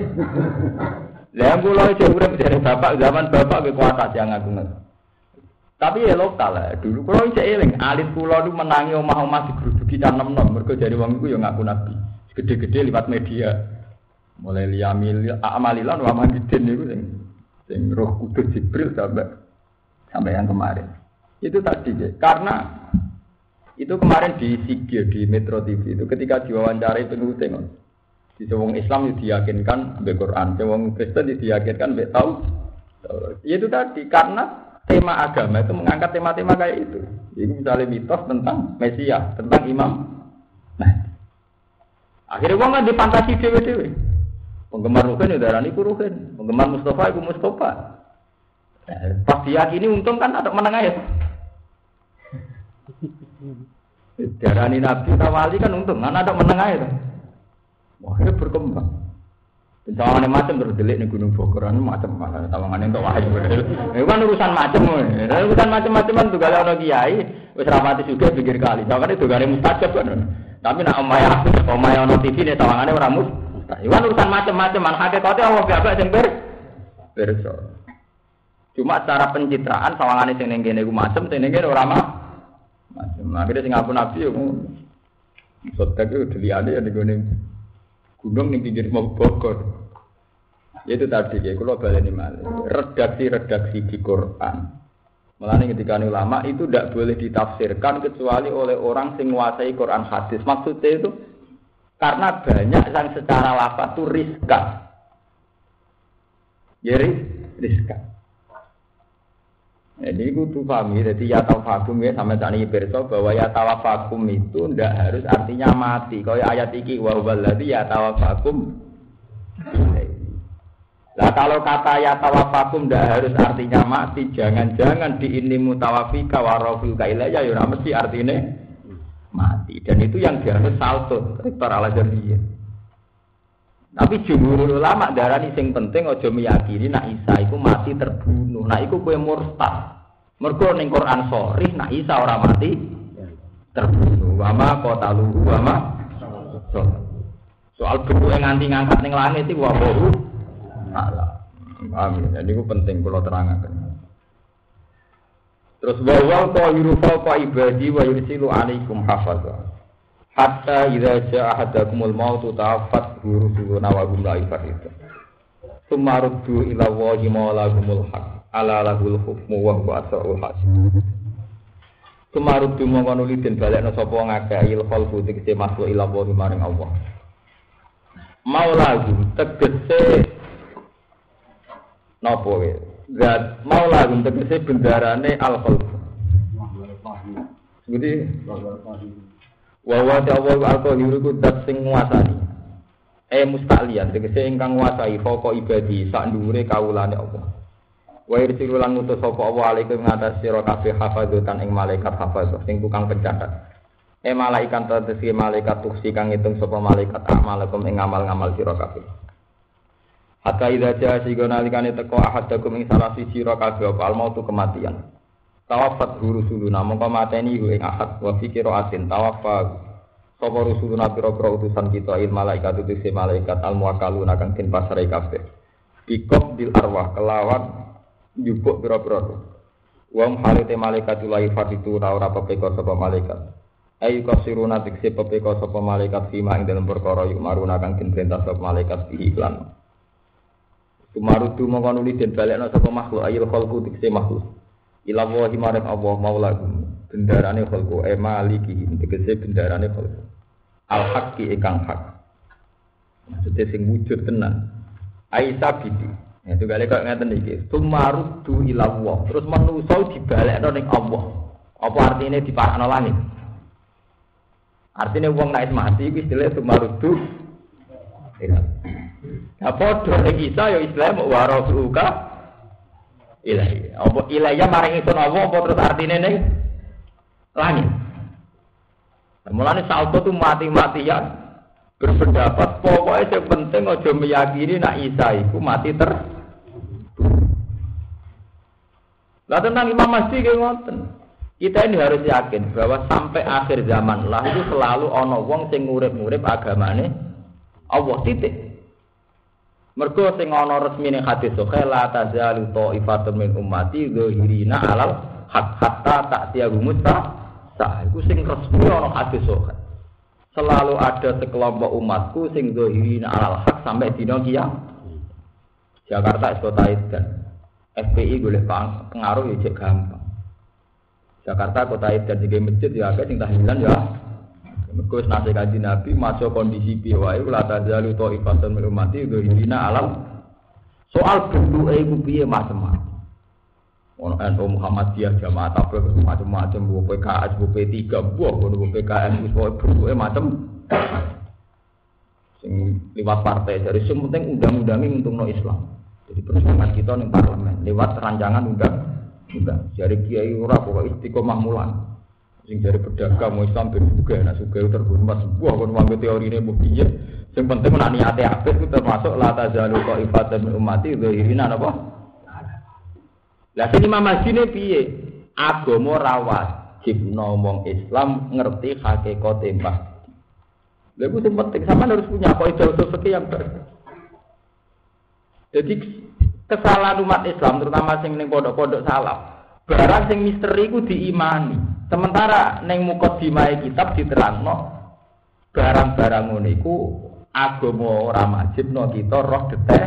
lah mulai jauh dari bapak zaman bapak kekuatan yang aku ngerti tapi ya lokal lah dulu kalau saya eling alit pulau itu menangi omah-omah digrudugi canem-nom mereka dari wong iku ya ngaku nabi gede-gede lewat media mulai liamil amalilan wa amidin itu sing sing roh kudus Jibril sampai sampai yang kemarin itu tadi karena itu kemarin di Sigir di Metro T V itu ketika diwawancarai penulis tengok di seorang Islam itu diyakinkan be Quran, seorang Kristen itu diyakinkan be tahu itu tadi karena tema agama itu mengangkat tema-tema kayak itu jadi misalnya mitos tentang Mesias tentang Imam nah akhirnya orang kan dipantasi dewe-dewe penggemar Ruhin itu darah itu Ruhin penggemar Mustafa itu Mustafa. Nah, pas diyakini untung kan ada menengah ya. Darani Nabi Tawali kan untung, kan ada menengah ya. Wah, itu berkembang. Pencawangannya macam terus delik di Gunung Bogor, macam macam. Tawangannya untuk wahyu. Itu kan urusan macam, urusan macam-macam itu kalau orang kiai, wis rapati juga pikir kali. Tawangan itu gak ada mustajab kan. Tapi nak omaya aku, omaya orang T V nih tawangannya orang mus. Itu kan urusan macam-macam. Manhake kote Allah gak jember. Bersor. Cuma cara pencitraan sawangane sing ning kene iku macem sing ning kene ora mah. Macem. Akhire sing ngapun nabi yo sotek yo diliane ya ning gone gunung ning pinggir Bogor. Ya itu tadi ya kula baleni malih. Redaksi-redaksi di Quran. Mulane ketika ulama itu tidak boleh ditafsirkan kecuali oleh orang sing nguasai Quran hadis. Maksudnya itu karena banyak yang secara lafaz itu riskan. Ya riskan. Jadi aku tuh paham, jadi ya tawafakum ya sama tadi berso bahwa ya tawafakum itu tidak harus artinya mati. Kalau ayat iki wahwaladi ya tawafakum. Nah kalau kata ya tawafakum tidak harus artinya mati, jangan-jangan di ini mutawafika warofil kailaya ya mesti artinya mati. Dan itu yang dianut salto rektor ala jariah. Tapi jumhur ulama darani sing penting aja meyakini nak Isa iku mati terbunuh. Nak iku kowe murtad. Mergo ning Quran sharih nak Isa ora mati terbunuh. Wa ma qataluhu wa ma soal bentuke nganti ngangkat ning langit iku apa ora? Allah. Amin. Jadi iku penting kula terangaken. Terus wa wal qawiru fa ibadi wa yursilu alaikum hafaza. Hatta idza jaa ahadakumul mautu ta'affat rusuluna wa hum la yafitun. Tsumma ruddu ila Allahi maulahumul haq. Ala lahul hukmu wa huwa asrul hakim. Tsumma ruddu mongkon uliten balekna sapa ngakeh il khalqu dikte makhluk ila Allahi maring Allah. mau lagu tegese nopo ya zat mau lagu tegese bendarane al-qalb jadi wa wa ta'awul al-qalb zat sing nguasani eh mustaqlian tegese ingkang nguasai pokok ibadi sak ndure kawulane Allah wa irsilu lan ngutus sapa Allah alaikum ngatas sira kabeh hafazatan ing malaikat hafaz sing tukang pencatat E malaikat terdesi malaikat tuksi kang hitung sapa malaikat amalakum ing amal-amal sira kabeh. Hatta idza jaa sigonalikane teko ahadakum ing salah siji sira kabeh al mautu kematian. Tawaffat rusuluna mongko mateni ing ahad wa fikira asin tawaffa sapa rusuluna pira-pira utusan kita il malaikat tuksi malaikat al muakkaluna kang den pasare kabeh. Ikop bil arwah kelawan njupuk pira-pira. Wong halite malaikat ulai fatitu ora pepeko sapa malaikat. Ayu kasiruna dikse pepeka sapa malaikat fima ing dalem perkara yuk maruna kang den perintah sapa malaikat diiklan. Sumarudu mongkon uli den balekna sapa makhluk ayul khalqu dikse makhluk. Ila wa himarab Allah maula bendarane khalqu e maliki dikse bendarane khalqu. Al haqqi ingkang hak. Maksude sing wujud tenan. Aisa bidi. Ya to gale kok ngaten iki. Sumarudu ila wa terus manungsa dibalekna ning Allah. Apa artine diparakno langit? Artinya wong naik mati itu istilahnya sumarudu ya apa doa kita ya istilahnya warasuka ilahi apa ilahnya maring itu apa terus artinya ini langit mulanya salto itu mati-matian berpendapat pokoknya yang penting aja meyakini nak Isa itu mati ter lah tentang Imam Masih kayak ngonten kita ini harus yakin bahwa sampai akhir zaman lah itu selalu ana wong sing ngurip-ngurip agamane Allah titik. Mergo sing ana resmine hadis sahih la tazalu ta'ifatun min ummati zahirina 'alal haq hatta ta'tiya gumta. Sah iku sing resmi ana hadis sahih. Selalu ada sekelompok umatku sing zahirina 'alal haq sampai dina kiamat. Jakarta iso taizan. F P I golek pengaruh ya gampang. Jakarta kota Eden sebagai masjid ya agak sing tahlilan ya. Mergo nase kanjeng Nabi masuk kondisi piye wae la tazalu ta'ifatun min ummati dzahirina 'alal soal bentuke iku piye macam-macam. Ono N U Muhammadiyah jamaah apa macam-macam P K S P tiga buah ono P K S iso bentuke macam sing liwat partai dari sing penting undang-undange nguntungno Islam. Jadi perjuangan kita ning parlemen lewat rancangan undang Nah, jari kiai ora pokoke istiqomah mulan. Sing jari pedagang mau Islam ben buka ana sugih terhormat sebuah kon wong teorine mung piye. Sing penting nek niate apik ku termasuk la tazalu qaifatun ummati dzahirina napa? Lah sing Imam Masjid piye? Agama ra wajib ngomong Islam ngerti hakikate mbah. Lha iku sing penting sampean harus punya kaidah sosial yang benar. Jadi kesalahan umat Islam terutama sing ning pondok-pondok salaf. Barang sing misteri ku diimani. Sementara ning mukadimah kitab diterangno barang-barang ngene iku agama ora wajibno kita roh deteh.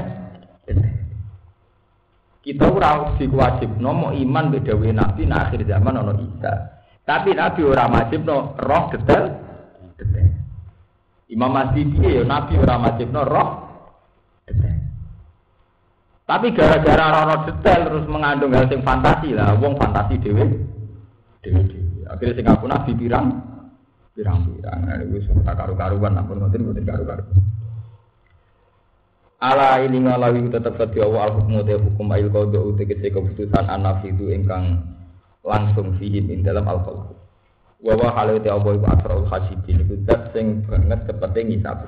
Kita ora diwajibno mau iman be dawuhe Nabi nek akhir zaman ana Isa. Tapi Nabi ora wajibno roh deteh. Imam Mahdi piye ya Nabi ora wajibno roh deteh. Tapi gara-gara rono detail terus mengandung hal sing fantasi lah, wong fantasi dhewe. Dhewe. Akhire sing aku nabi pirang pirang-pirang. Nek wis ora karu-karuan ampun ngoten mboten karu-karuan. Ala ini ngalawi tetep sedhi Allah al-hukmu de hukum ail qadha utekese keputusan an-nafidu ingkang langsung fihim ing dalam al-qalb. Wa wa halati abu asrul khasibin iku zat sing banget kepething hisab.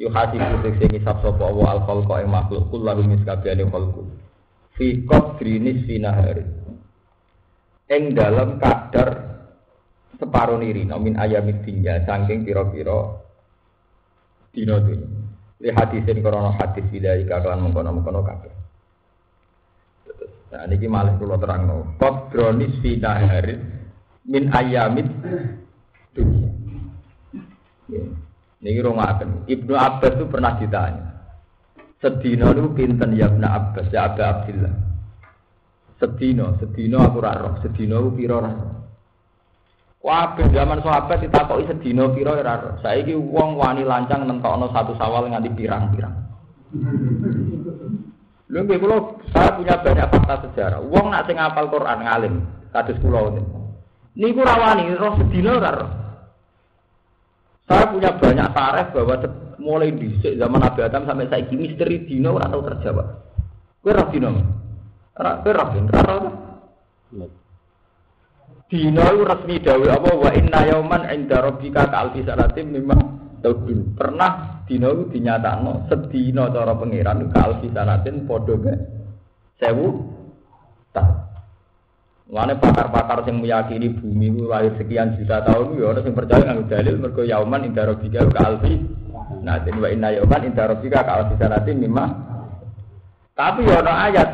Yo hati kudu sing ngisap sapa wa al-khalqa ing makhluk kullu min kabehane makhluk fi qadrini sinahari ing dalem kadar separo nirina min ayami dinja saking pira-pira dina dene li hadisin krana hadis ilahi kakelan mengkono-mengkono kabeh. Nah niki malih kula terangno qadrini sinahari min ayami dinja. Niki rumaken. Ibnu Abbas itu pernah ditanya. Sedina niku pinten ya Ibnu Abbas ya Abu Abdillah. Sedina, sedina aku ra roh, sedina ku pira roh. Kabeh zaman sahabat ditakoki sedina pira ora. Saiki wong wani lancang nentokno satu Syawal nganti pirang-pirang. Lha nggih kula saya punya banyak fakta sejarah. Wong nak sing hafal Quran ngalim kados kula niku ra wani roh sedina ora. Saya punya banyak tarikh bahwa mulai dhisik zaman Nabi Adam sampai saiki misteri dina ora tau terjawab. Kuwi roh dina. Ora roh dina. Dina itu resmi dawe apa wa inna yauman inda rabbika ka'alfi sanatin mimma ta'udun. Pernah dina itu dinyatakan sedina cara pengiran ka'alfi sanatin padha sewu tahun. Mulane pakar-pakar sing meyakini bumi itu lahir sekian juta tahun ya ora sing percaya nganggo dalil mergo yauman inda rabbika ka'alfi. Nah, wa inna yauman inda rabbika ka'alfi sanatin mimma. Tapi ya ana ayat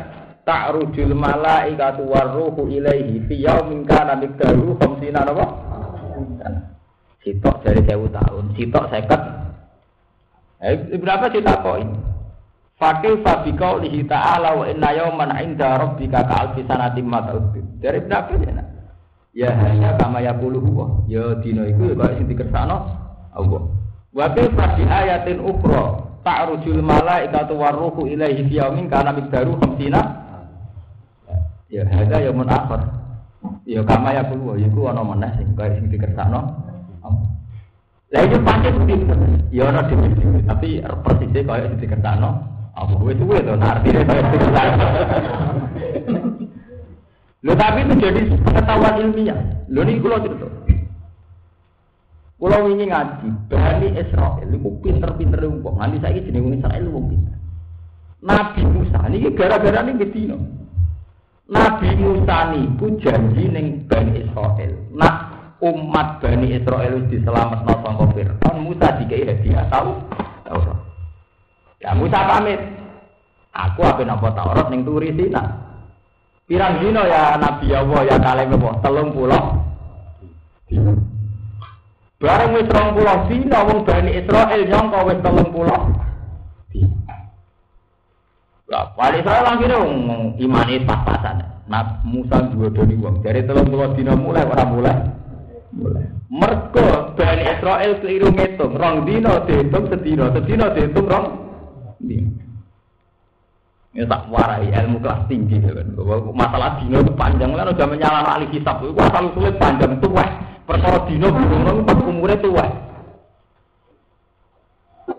ta'rujul malaikatu warruhu ilaihi fi yaumin kana miqdaruhu khamsina napa? Sitok dari sewu tahun, sitok seket. Eh berapa sitok koin? Fakih fabikau lihi ta'ala wa inna yauman 'inda rabbika ka'alfi sanatin mata'ud. Dari berapa ya? Ya hanya kama yaqulu huwa. Ya dina iku ya kaya sing dikersakno Allah. Wa bi ayatin ukhra ta'rujul malaikatu warruhu ilaihi fi yaumin kana miqdaruhu khamsina. Ya ada yang menakut. Ya kama ya kulo, iku ana meneh sing kaya sing dikersakno. Lah iki pancet pinter. Ya ana dipikir, tapi persisé kaya sing dikersakno. Aku wis suwe to artine kaya dikersakno. Lho tapi itu jadi pengetahuan ilmiah. Lho niki kulo cerita. Kulo wingi ngaji, Bani Israil iku pinter-pintere wong. Nganti saiki jenenge Israil wong pinter. Nabi Musa niki gara-gara niki dino. Nabi Musa niku janji ning Bani Israil. Nak umat Bani Israil wis diselametno saka Firaun, Musa dikai hadiah Taurat. Ya Musa pamit. Aku ape nampa Taurat ning Turi Sina. Pirang dina ya Nabi Allah ya kalem apa? tiga puluh dina. Bareng wis tiga puluh dina wong Bani Israil nyangka wis tiga puluh dina. Lah, wali salah kene wong imane pas-pasan. Nah, Musa duweni wong dari telung puluh dina mulai ora mulai. Mulai. Mergo Bani Israil keliru ngitung, rong dina diitung sedina, sedina diitung rong dina. Ya tak warai ilmu kelas tinggi kan. Masalah dina itu panjang lan udah menyalahi ahli kitab. Iku asal sulit panjang tuweh. Perkara dina durung pas umure tuweh.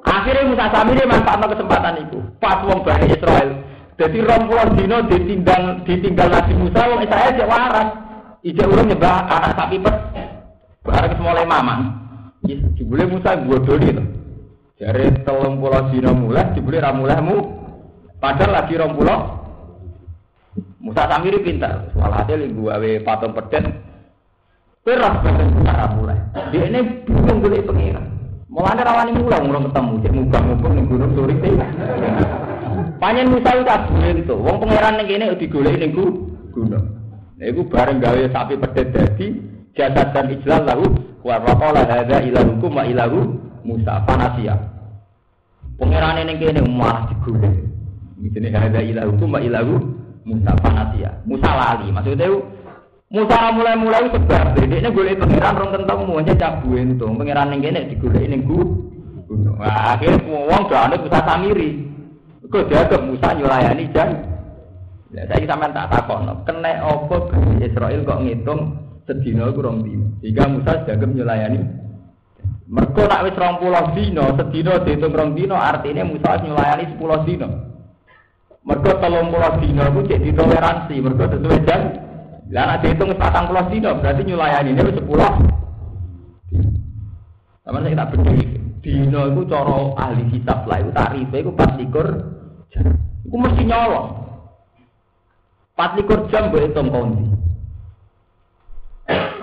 Akhirnya Musa Samiri manfaatkan kesempatan itu. Pas wong Bani Israil. Jadi rompulon dino ditinggal ditinggal Nabi Musa. Wong Israil cek waras. Ijek urung nyembah anak sapi pet. Bareng semoleh mamang. Jebule Musa godoli to. Jare tiga puluh dino mulai jebule ra mulaimu. Padahal lagi rompulon. Musa Samiri pintar. Walhasil gawe patung pedet. Perak pedet ra mulai. Dene bingung golek pengira. Mulane rawani mula ngurung ketemu cek mubang-mubang ning gunung Turi. Panjen Musa itu kabeh itu, wong pangeran ning kene digoleki ning gunung. Nah iku bareng gawe sapi pedet dadi jasad dan ijlal lahu wa raqala hadza ilahukum wa ilahu Musa fanasia. Pangerane ning kene malah digoleki. Jenenge hadza ilahukum wa ilahu Musa fanasia. Musa lali, maksudnya Musa mulai-mulai sebab dekne golek pangeran rong ketemu aja cabu entung pangeran ning kene digoleki ning gunung. Wah akhire wong dane Musa Samiri. Kok dianggep Musa nyulayani jan. Lah saiki sampean tak takokno, kenek apa Bani Israil kok ngitung sedina iku rong dina. Sehingga Musa dianggep nyulayani. Mergo nek wis dua puluh dina, sedina diitung rong dina artine Musa nyulayani sepuluh dina. Mergo tiga puluh dina iku cek ditoleransi, mergo sesuai jan. Lah nek diitung empat puluh dina berarti nyulayanine wis sepuluh. Sampeyan nek tak bedhi dina iku cara ahli kitab lha iku tarife iku empat puluh jam. Iku mesti nyolong. empat puluh jam mbok hitung kondi.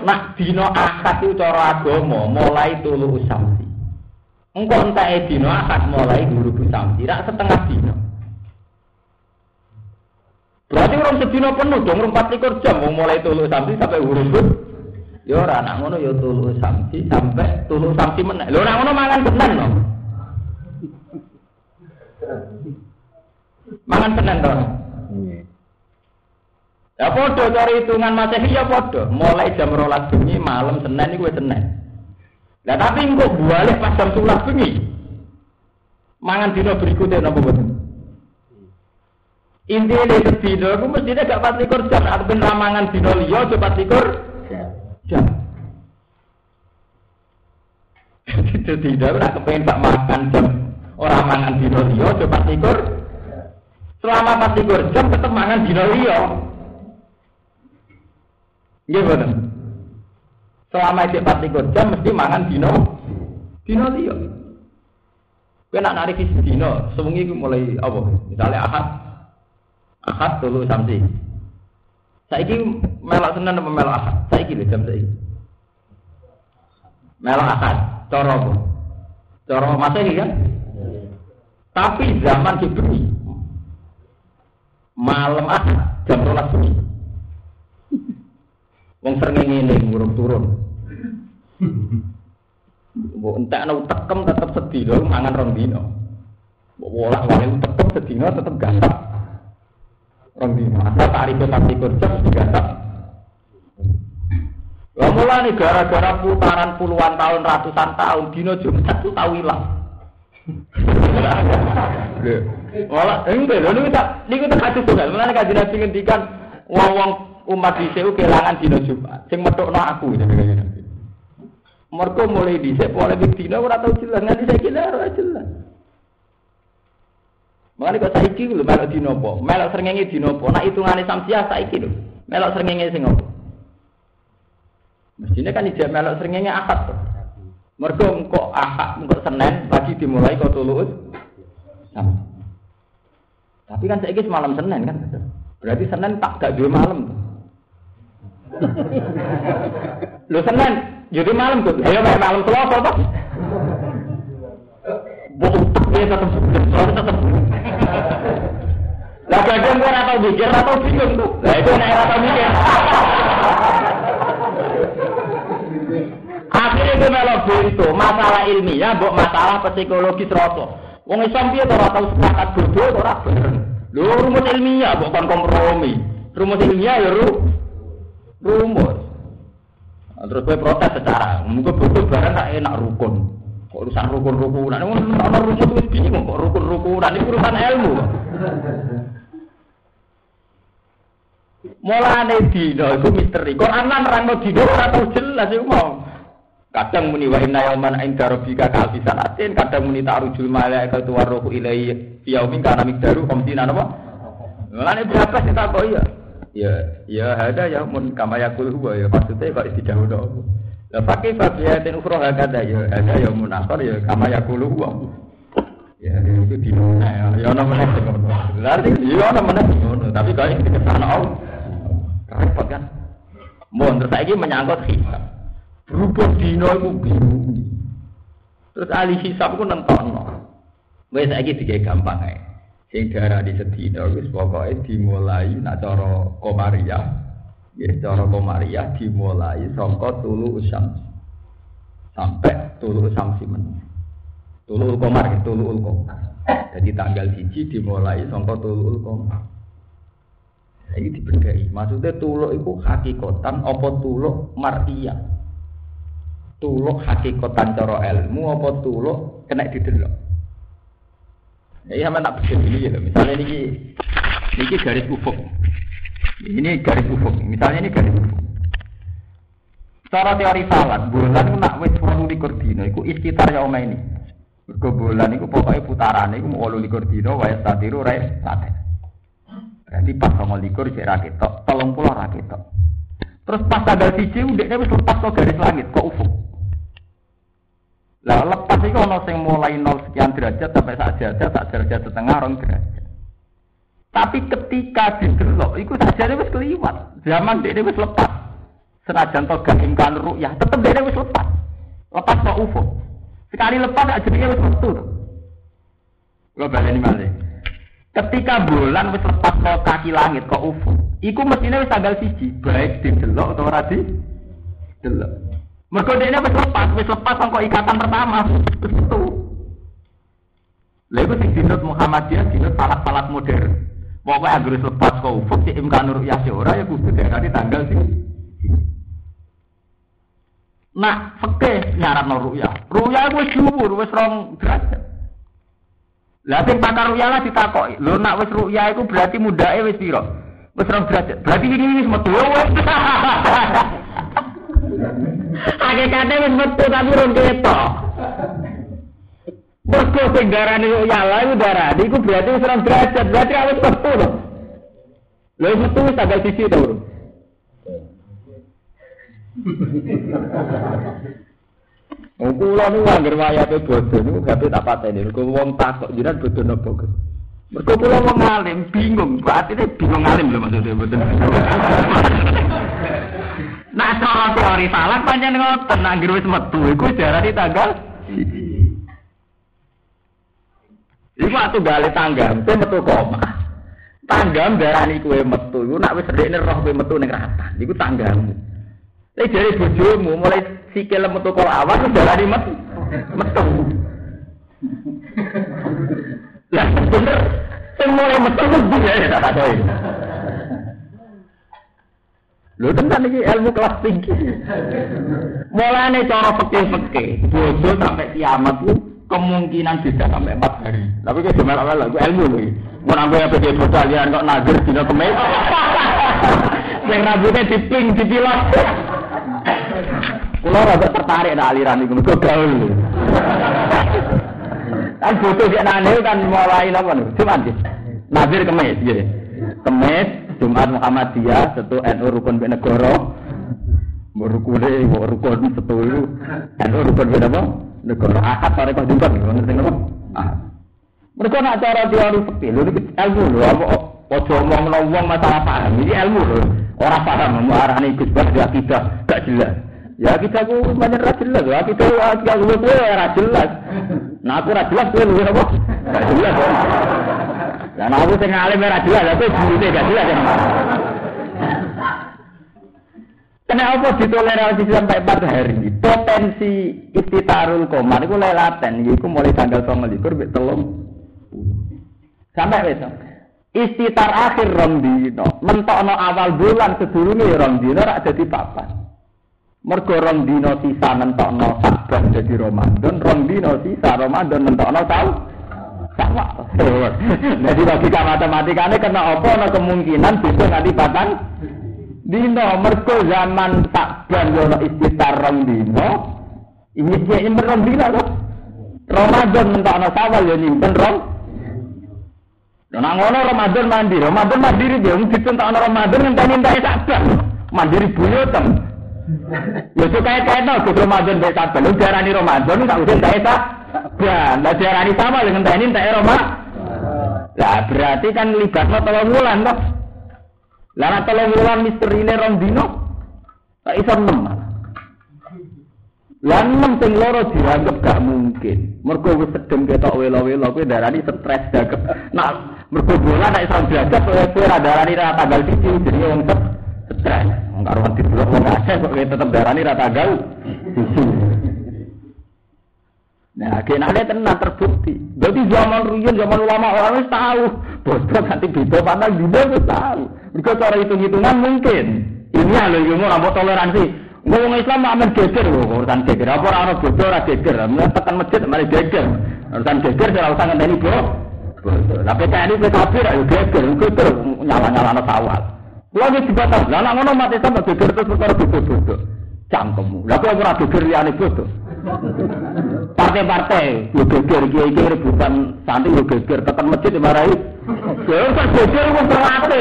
Nah dina akad iku cara agama mulai telu samsi. Engko entake dina akad mulai guru samsi, rak setengah dina. Berarti orang sedina penuh dong, orang empat puluh jam mulai tulu samsi sampai huruf huruf. Ya orang anak ngono ya tulu samsi sampai tulu samsi menek. Lho anak ngono mangan penan loh. Mangan penan toh. Ya podo cari hitungan Masehi ya podo. Mulai jam rolas bengi malam Senin iki wis Senin. Lah tapi engko balik pas jam sebelas bengi. Mangan dina berikutnya napa mboten? Intine nek dina iku mestine gak patlikur jam artine ramangan dina liya aja patlikur jam. Dadi dawuh aku pengen tak makan jam ora mangan dina liya aja patlikur. Selama patlikur jam tetep mangan dina liya. Nggih boten. Selama iki patlikur jam mesti mangan dina dina liya. Kowe nek narik iki dina, sewengi mulai apa? Misale Ahad. Ahad telu samsi. Saiki melok Senin apa melok Ahad? Saiki lho jam saiki. Melok Ahad, cara apa? Cara Masehi kan? Tapi zaman diberi. Malam Ahad jam rolas bengi. Wong srengenge ning ngurung turun. Mbok entekno tekem tetep sedina mangan rong dina. Mbok wolak-wali tetep sedina tetep gasak. Rong dina. Asal tarif tapi kerja digasak. Lah mulane gara-gara putaran puluhan tahun, ratusan tahun dina jam satu tau ilang. Lho, ola engke lho niku tak niku tak ajeng tunggal. Mulane kanjeng Nabi ngendikan wong-wong umat dhisik kelangan dina Jumat. Sing metokno aku jenenge. Mergo mulai dhisik polemik dina ora tau jelas, nganti saiki ora jelas. Mangane kok saiki lho melok dina apa? Melok srengenge dina apa? Nek hitungane samsiah saiki lho. Melok srengenge sing apa? Mestine kan ijab melok srengenge Ahad to. Mergo engko Ahad engko Senin pagi dimulai kok tuluus. Tapi kan saiki semalam Senin kan. Berarti Senin tak gak duwe malam. Lho Senin, jadi malam kok. Ayo main malam Selasa toh. Bukti kita tetap. Lah kadang gua ora tau mikir, ora tau bingung tuh. Lah itu nek ora tau mikir. Akhire itu melok itu masalah ilmiah, mbok masalah psikologis rasa. Wong Islam piye ora tau sepakat bodho ora bener. Lho rumus ilmiah bukan kompromi. Rumus ilmiah ya ru rumus. Terus gue protes secara mungkin butuh barang tak enak rukun. Kok urusan rukun-rukunan? Orang rumus itu bingung kok rukun-rukunan itu urusan ilmu. Mulane dino itu misteri. Quran lan rangno dino ora terus jelas iku mau. Kadang muni wa inna yauman inda rabbika ka alfi sanatin, kadang muni ta'rujul malaikatu warruhu ilaihi yaumin kana miqdaru khamsina napa. Mulane berapa sing tak kok iya. Ya, ya ada yang mun kama yakul huwa ya maksudnya kok didawono. Lah pakai fabiyatin ukhra hakada ya ada yang mun akhir ya kama yakul huwa. Ya itu dino ya ya ono meneh kok. Berarti yo ono meneh ngono tapi kok iki kesana Allah. Repot kan. Mun terus saiki menyangkut hisab. Berhubung dino iku bingung. Terus ahli hisab ku nentokno. Wis saiki digawe gampang ae. Sing diarani sedina wis pokoke dimulai nek cara komariah nggih cara komariah dimulai saka tulu usam sampai tulu usam simen tulu komar tulu ulkom jadi tanggal siji dimulai saka tulu ulkom iki dibedahi maksudnya tuluk iku hakikatan apa tuluk mar'iyah tuluk hakikatan cara ilmu apa tuluk kena didelok. Ya sampe tak begini dulu ya. Misalnya ini ini garis ufuk. Ini garis ufuk. Misalnya ini garis ufuk. Secara teori salat, bulan nak wis wolulikur dina iku istitar ya omah ini. Mergo bulan iku pokoke putarane iku wolulikur dina wae satiru rae sate. Berarti pas wolulikur jek ra ketok, telung puluh ra ketok. Terus pas tanggal siji ndekne wis lepas kok garis langit kok ufuk. Lah lepas iku ana sing mulai nol sekian derajat sampai sak derajat, sak derajat setengah rong derajat. Tapi ketika didelok iku sajane wis kliwat. Zaman dhekne wis lepas. Senajan to garing kan ru'yah, tetep dhekne wis lepas. Lepas kok ufuk. Sekali lepas sak jenenge wis metu. Lho baleni malih. Ketika bulan wis lepas kok kaki langit kok ufuk. Iku mestine wis tanggal siji, baik didelok utawa ora didelok. Mergo dene wis lepas, wis lepas sangko ikatan pertama. Betul. Lha iku sing dinut Muhammadiyah, dinut salat-salat modern. Pokoknya agar lepas kau ufuk, si imkan uruk ya seorang ya kudu dari tanggal sih. Nah, fakih nyaran uruk ya. Ruya wes jubur, wes rong derajat. Lah sing pakar ruya lah ditakoki. Lho nek wes ruya iku berarti mudake wes piro? Wes rong derajat. Berarti wingi wis metu wes. Age kate wis metu tapi rong ketok. Mergo sing darane ruya lah iku darane iku berarti wes rong derajat. Berarti awet metu lho. Lho metu wis agak siji to. Kulo niku anggere wayate bodho niku gawe tak pateni. Kulo wong takok jiran bodho napa, Gus? Mergo kulo wong alim bingung, batine bingung alim lho maksudnya mboten. Nah, cara teori falak pancen ngoten, anggere wis metu iku diarani tanggal. Iku atuh bali tanggal, metu koma. Tanggal diarani kowe metu iku nek wis rekne roh kowe metu ning ratan, iku tanggalmu. Lek jare bojomu mulai sikil metu kok awas dalane metu. Metu. Lah bener. Sing mulai metu kudu ya tak ada. Lho tenan iki ilmu kelas tinggi. Mulane cara fikih-fikih, bojo sampai kiamat ku kemungkinan bisa sampai empat hari. Tapi kok jemel-jemel ku ilmu lho iki. Mun ambe apa iki bojo alian kok nazir dina kemis. Sing rambutnya diping dipilas. Kulo rada tertarik nek aliran iku mergo gaul. Kan foto sik nane kan mulai napa niku? Jumat nggih. Nazir kemis nggih. Kemis Jumat Muhammadiyah setu N U rukun mek negara. Mbok rukune mbok rukun setu iku N U rukun mek napa? Negara akad pare kok jumpa ngono sing napa? Ah. Mergo nek cara teori fikih lho iki ilmu lho apa ojo omong wong masalah paham iki ilmu lho. Ora paham muarane Gus Baha akidah gak jelas. Ya kita ku banyak ra jelas, ya kita agak luwe kuwi ra jelas. Nah aku ra jelas kuwi luwe apa? Ra jelas. Lah nek aku sing alim ra jelas, lha kuwi gurune gak jelas ya. Kenapa ditoleransi sampai empat hari? Potensi istitarul qamar iku lelaten, iku mulai tanggal dua puluh lima sampai tiga puluh. Sampai besok. Istitar akhir rondino, mentokno awal bulan sedurunge rondino ra dadi papat. Mergo rong dina sisa nentokno Saban dadi Ramadan, rong dina sisa Ramadan nentokno taun sawak. Jadi logika matematikane kena apa ana kemungkinan bisa nganti patang dina mergo zaman Saban yo istitar rong dina. Iki iki rong dina lho. Ramadan nentokno sawal yo nyimpen rong. Lha nang ngono Ramadan mandiri, Ramadan mandiri yo dituntokno Ramadan ngenteni-enteni Saban. Mandiri buyutan. Ya suka-suka itu Ramadan dari Saban, lu diarani Ramadan, lu tak usah tak esak Saban, lu diarani sama dengan tak ini, tak eroma. Lah berarti kan libatnya tolong wulan toh. Lah tolong wulan misteri ini rondino tak bisa enam. Lah enam sing loro dianggap gak mungkin. Mergo wis sedeng ketok welo-welo kuwi diarani stres dagep. Nah mergo bola tak iso diajak kowe ora diarani ra tanggal siji jadi wong stres. Karo mati blok wong akeh kok tetep darani ra tanggal. Nah, kenane tenan terbukti. Dadi zaman riyen zaman ulama orang wis tahu, bodho ganti beda panas dino wis tahu. Mergo cara hitung-hitungan mungkin. Ini lho yo ora mau toleransi. Wong Islam amen geger lho, urusan geger apa ora ono bodho ora geger. Nek tekan masjid mari geger. Urusan geger ora usah ngenteni bro. Lah petani wis kabeh ra geger, geger nyala-nyalana sawal. Lha wis dibatas, lha ngono mate sampe geger terus perkara bodho-bodho. Cangkemmu. Lha kok ora geger liyane bodho. Partai-partai yo geger iki rebutan santri yo geger tekan masjid dimarahi. Geger kok geger wong terate.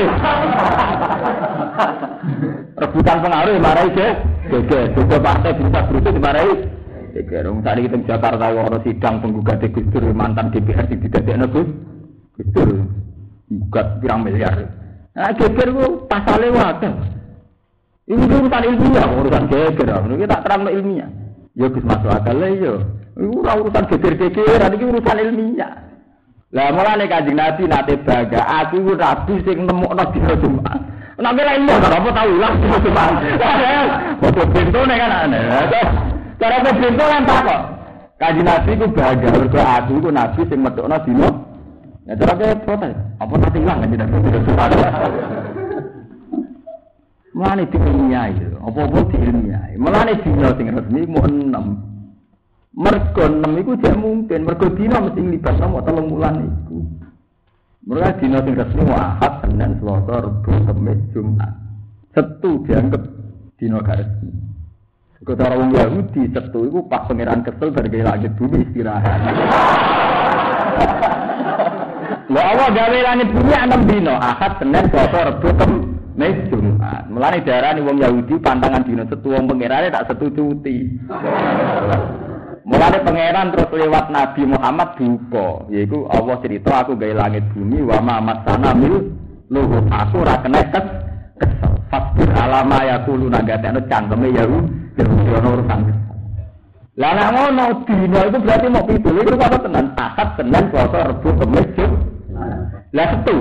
Rebutan pengaruh dimarahi geger. Geger partai buta bruto dimarahi. Geger wong tadi kita Jakarta ono sidang penggugat Gus Dur mantan D P R sing didadekno Gus. Gus Dur gugat pirang miliar. Nah, geger itu pasalnya wakil. Ini urusan ilmiah, urusan geger. Ini tak terang ilmiah. Ya, bisa masuk akal lah, ya. Ini urusan geger-geger, ini urusan ilmiah. Lah, malah ini Kanjeng Nabi, nanti baga. Aku itu rabu, yang menemukan di Jumat. Nanti lah ilmiah, kenapa tahu lah di Jumat. Bodoh bintu ini kan aneh. Kenapa bintu kan tak kok. Kanjeng Nabi itu baga, aku itu nabi yang menemukan di Jumat. Ya terus protes. Apa nanti hilang kan tidak tidak sempat. Mulane diilmiah itu, apa-apa diilmiah. Mulane dina sing resmi mung enam. Mergo enam iku tidak mungkin, mergo dina mesti libas sama telung wulan iku. Mergo dina sing resmi Ahad, Senin, Selasa, Rabu, Kamis, Jumat. Setu dianggep dina gak resmi. Kok cara wong Yahudi setu iku pas pangeran kesel bar gawe langit bumi istirahat. Lha awak gawe langit bumi enam dina, Ahad, Senin, Selasa, Rabu, Kamis, Jumat. Mulane diarani wong Yahudi pantangan dina setu wong pangerane tak setu cuti. Mulane pangeran terus lewat Nabi Muhammad duka, yaiku Allah cerita aku gawe langit bumi wa ma'amat sana mil luhur aku ra kenetet kesel. Fakir alama yaqulu nagatane cangkeme Yahudi. Lah nek ngono dina itu berarti mau pidul itu padha tenan Ahad, Senin, Selasa, Rabu, Kamis, Jumat. Lah setu.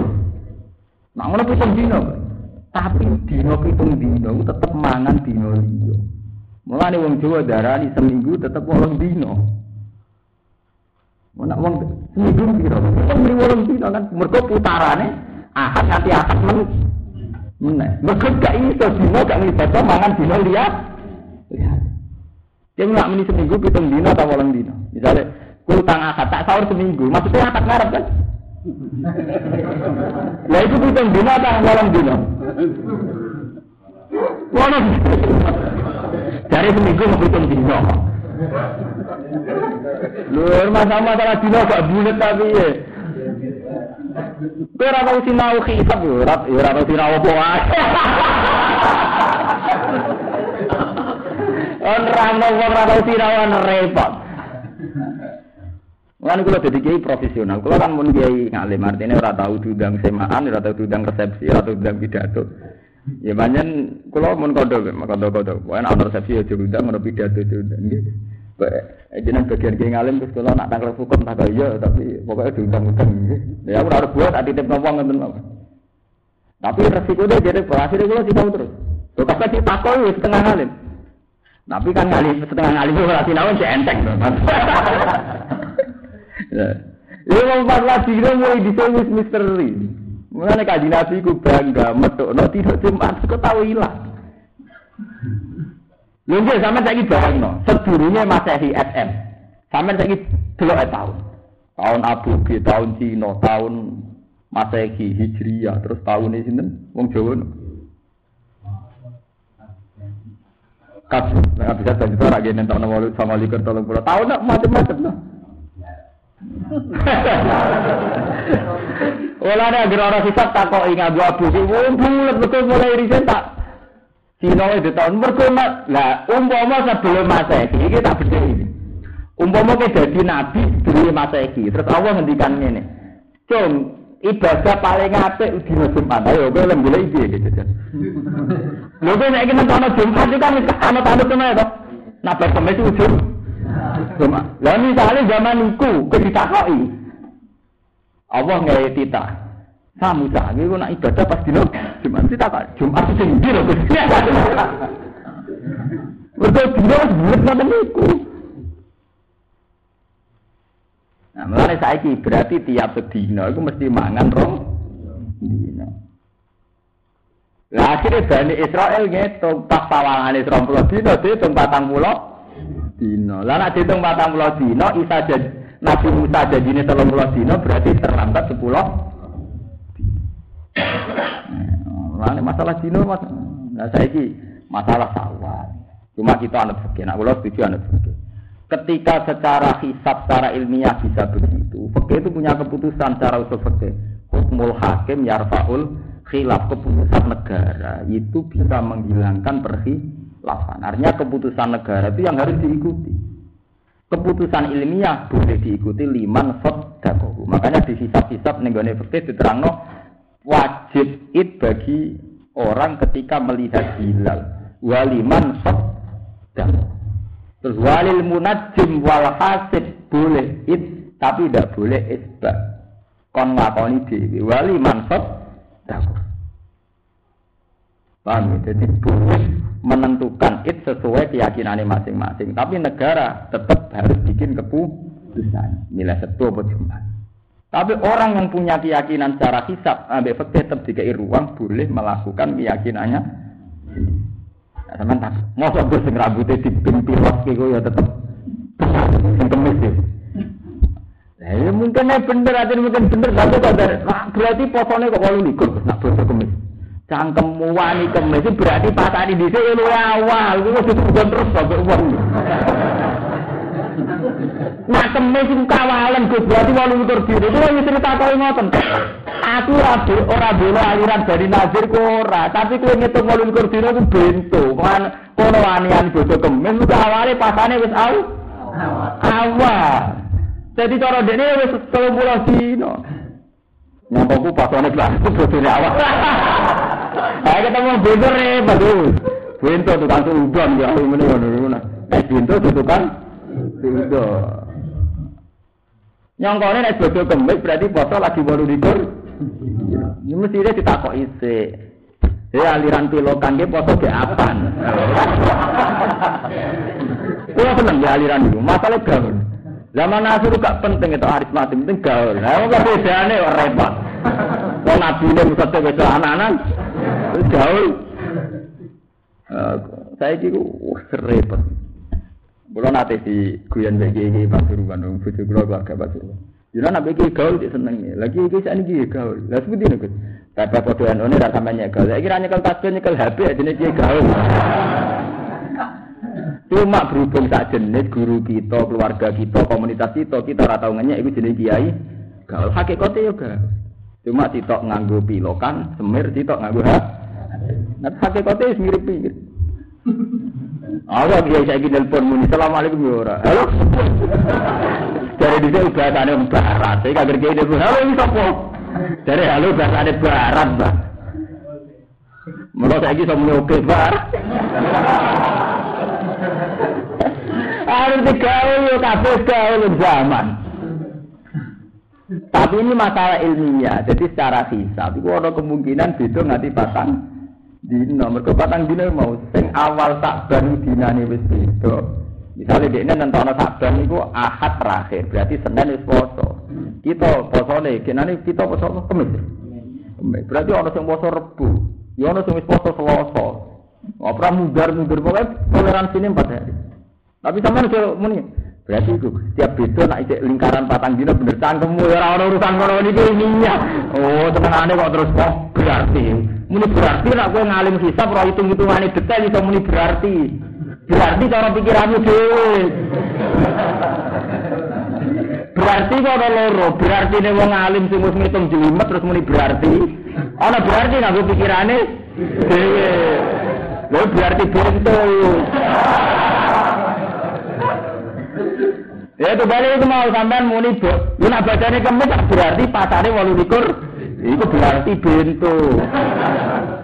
Nek ngono pitung dina. Tapi dina pitung dina itu tetep mangan dina liya. Mulane wong Jawa darani seminggu tetep wolong dina. Mun nek wong seminggu piro? Tetep wolong dina kan mergo putarane Ahad nganti Ahad meneh. Meneh. Mergo gak iso dina gak nglibato mangan dina liya. Lihat, dia nak meni seminggu pitung dina atau wolong dina. Misalnya, kultang akad tak sahur seminggu, maksudnya akad ngarep kan? Nah itu pitung dina atau wolong dina? Wolong. Dari seminggu mau pitung dina. Luar masalah-masalah dina gak bulat tapi ya. Kau rasa sinau kisah, kau rasa sinau apa? On rano wong rano sirawan repot. Lan kula dadi kiai profesional. Kula kan mun kiai ngalim artine ora tau diundang semaan, ora tau diundang resepsi, ora tau diundang pidato. Ya pancen kula mun kondo kondo-kondo. Wan ana resepsi ya diundang ngono pidato diundang nggih. Jeneng bagian kiai ngalim terus kula nak tangkel hukum tak iya tapi pokoke diundang-undang nggih. Ya ora rebuat tak titip wong ngoten kok. Tapi resikone jare akhire kula ditau terus. Kok kabeh ditakoni wis setengah ngalim. Tapi kan ngalih setengah ngalih ora sinau sik enteng to, Mas. Ya wong padha dikira mulai disebut misteri. Mulane kanjeng Nabi ku bangga metokno tidak Jumat kok tau ilang. Lha nggih sampeyan saiki bayangno, sedurunge Masehi S M. Sampeyan saiki delok tau. Tahun Abuge, tahun Cina, tahun Masehi Hijriah, terus tahune sinten? Wong Jawa. Kasus, nggak bisa saya juta lagi nentang nol sama liker tolong pula tahu nak macam-macam tu. Walau ada generasi sisa tak kau ingat dua puluh, bulat betul mulai riset tak. Cina itu tahun berkumat lah. Umpama sebelum Masehi kita berdiri. Umpama kita jadi nabi sebelum Masehi. Terus Allah hentikannya ni. Cung ibadah paling apik dina Jumat. Ayo kowe lem golek iki gitu. Lho kowe nek kena ana Jumat iki kan wis ana tanduk tenan to. Nabar kemis ujug. Jumat. Lah misale zaman iku ditakoki. Allah nggawe titah. Samusa iki kok nek ibadah pas dina Jumat ditakok. Jumat sing ndi lho Gusti. Betul dina wis ngoten iku. Nah, mulane saiki berarti tiap dina iku mesti mangan rong dina. Lah akhire Bani Israil ngitung pas sawangane rong puluh dina diitung patang puluh dina. Lah nek diitung patang puluh dina isa jadi Nabi Musa jadine telung puluh dina berarti terlambat sepuluh dina. Lah nek masalah dina Mas, lah saiki masalah sawang. Cuma kita anut fikih, nek kula setuju anut fikih. Ketika secara hisab, secara ilmiah bisa begitu, fikih itu punya keputusan secara usul fikih. Hukmul hakim yarfa'ul khilaf, keputusan negara itu bisa menghilangkan perkhilafan. Artinya keputusan negara itu yang harus diikuti. Keputusan ilmiah boleh diikuti liman sadaqahu. Makanya di hisab-hisab nenggone fikih diterangno wajib id bagi orang ketika melihat hilal. Wa liman sadaqahu. Terus walil munajjim wal hasid boleh it tapi tidak boleh isbat kon ngakoni dhewe wali mansab dak. Paham ya? Jadi boleh menentukan it sesuai keyakinannya masing-masing tapi negara tetap harus bikin keputusan milih setu apa Jumat. Tapi orang yang punya keyakinan secara hisab ambek fikih tetap dikai ruang boleh melakukan keyakinannya. Nah, sampean tak mosok go sing rambuté dipintilok ki ya tetep temis ya. Lah ya mungkin nek bener atine mungkin bener tapi kok berarti posone kok wolu niku nak poso kemis. Cangkemmu wani kemis berarti patani dhisik ya luwih awal kuwi wis bukan terus sampe wong. Nah kemis iku kawalan Gus berarti walutur diri. Kuwi wis ditakoni ngoten. Aku ora ora bela aliran dari Nazir ku ora, tapi kuwi ngitung walutur diri ku bento. Kan kono wanian bodo kemis iku awale pasane wis au. Awal. Jadi cara dene wis telung puluh dina. Nyapa ku pasane kelas bodone awal. Ayo ketemu bento rek, bagus. Bento tukang udon ya ngene ngono. Eh bento tukang Sudah. Nyongkone nek bodo kemis berarti foto lagi baru dikur. Ini mesti dia ditakok isi. Ya aliran pilokan dia foto ke apaan? Wah seneng ya aliran dulu. Masalah gaul. Zaman Nasir gak penting itu harismatik penting gaul. Nah, kok bedane kok repot. Wong nabine mesti beda anak-anak. Gaul. Saya iki ku repot. Kulo nate di guyon begini Pasuruan dong, video kulo keluarga Pasuruan. Jurang nabi kiri gaul dia seneng ni, lagi kiri saya ni gaul. Lalu seperti ni kan, tapi pertuan oni rasa banyak gaul. Saya kira nyekel tas, nyekel H P, jenis kiri gaul. Cuma berhubung tak jenis guru kita, keluarga kita, komunitas kita, kita rataungannya itu jenis kiai gaul. Hakikatnya juga, cuma kita nganggu pilokan, semir kita nganggu H P. Nanti hakikatnya mirip-mirip. Awak dia saya gini telefon muni. Assalamualaikum ya. Halo. Dari dia bahasane barat. Saya kaget gede dulu. Halo ini sapa? Dari halo bahasane barat, Mbak. Mula saiki sampe oke, Pak. Arep digawe yo kabeh gawe zaman. Tapi ini masalah ilmiah. Jadi secara hisab iku ana kemungkinan beda nganti patang. Di nomor kepatang dina mau sing awal tak baru dinane wis beda. Misale dekne nentono Saban iku Ahad terakhir, berarti Senin wis poso. Kita posone kenane kita poso Kamis. Berarti ana sing poso Rebo, ya ana sing wis poso Selasa. Ora mudar-mudur pokoke toleransine empat hari. Tapi sampeyan yo muni. Berarti iku setiap beda nek iki lingkaran patang dina bener cangkemmu ya ora ana urusan karo niki iki. Oh, tenane kok terus kok berarti muni berarti nak kowe ngalim hisab ora hitung-hitungane detail iso muni berarti. Berarti cara pikiranmu dhewe. Berarti ora loro, berarti nek wong alim sing wis ngitung jelimet terus muni berarti. Ana berarti nganggo pikirane dhewe. Lho berarti bento. Ya to bali itu mau sampean muni do. Yen abadane kemis berarti patane delapan belas. Iku berarti bento.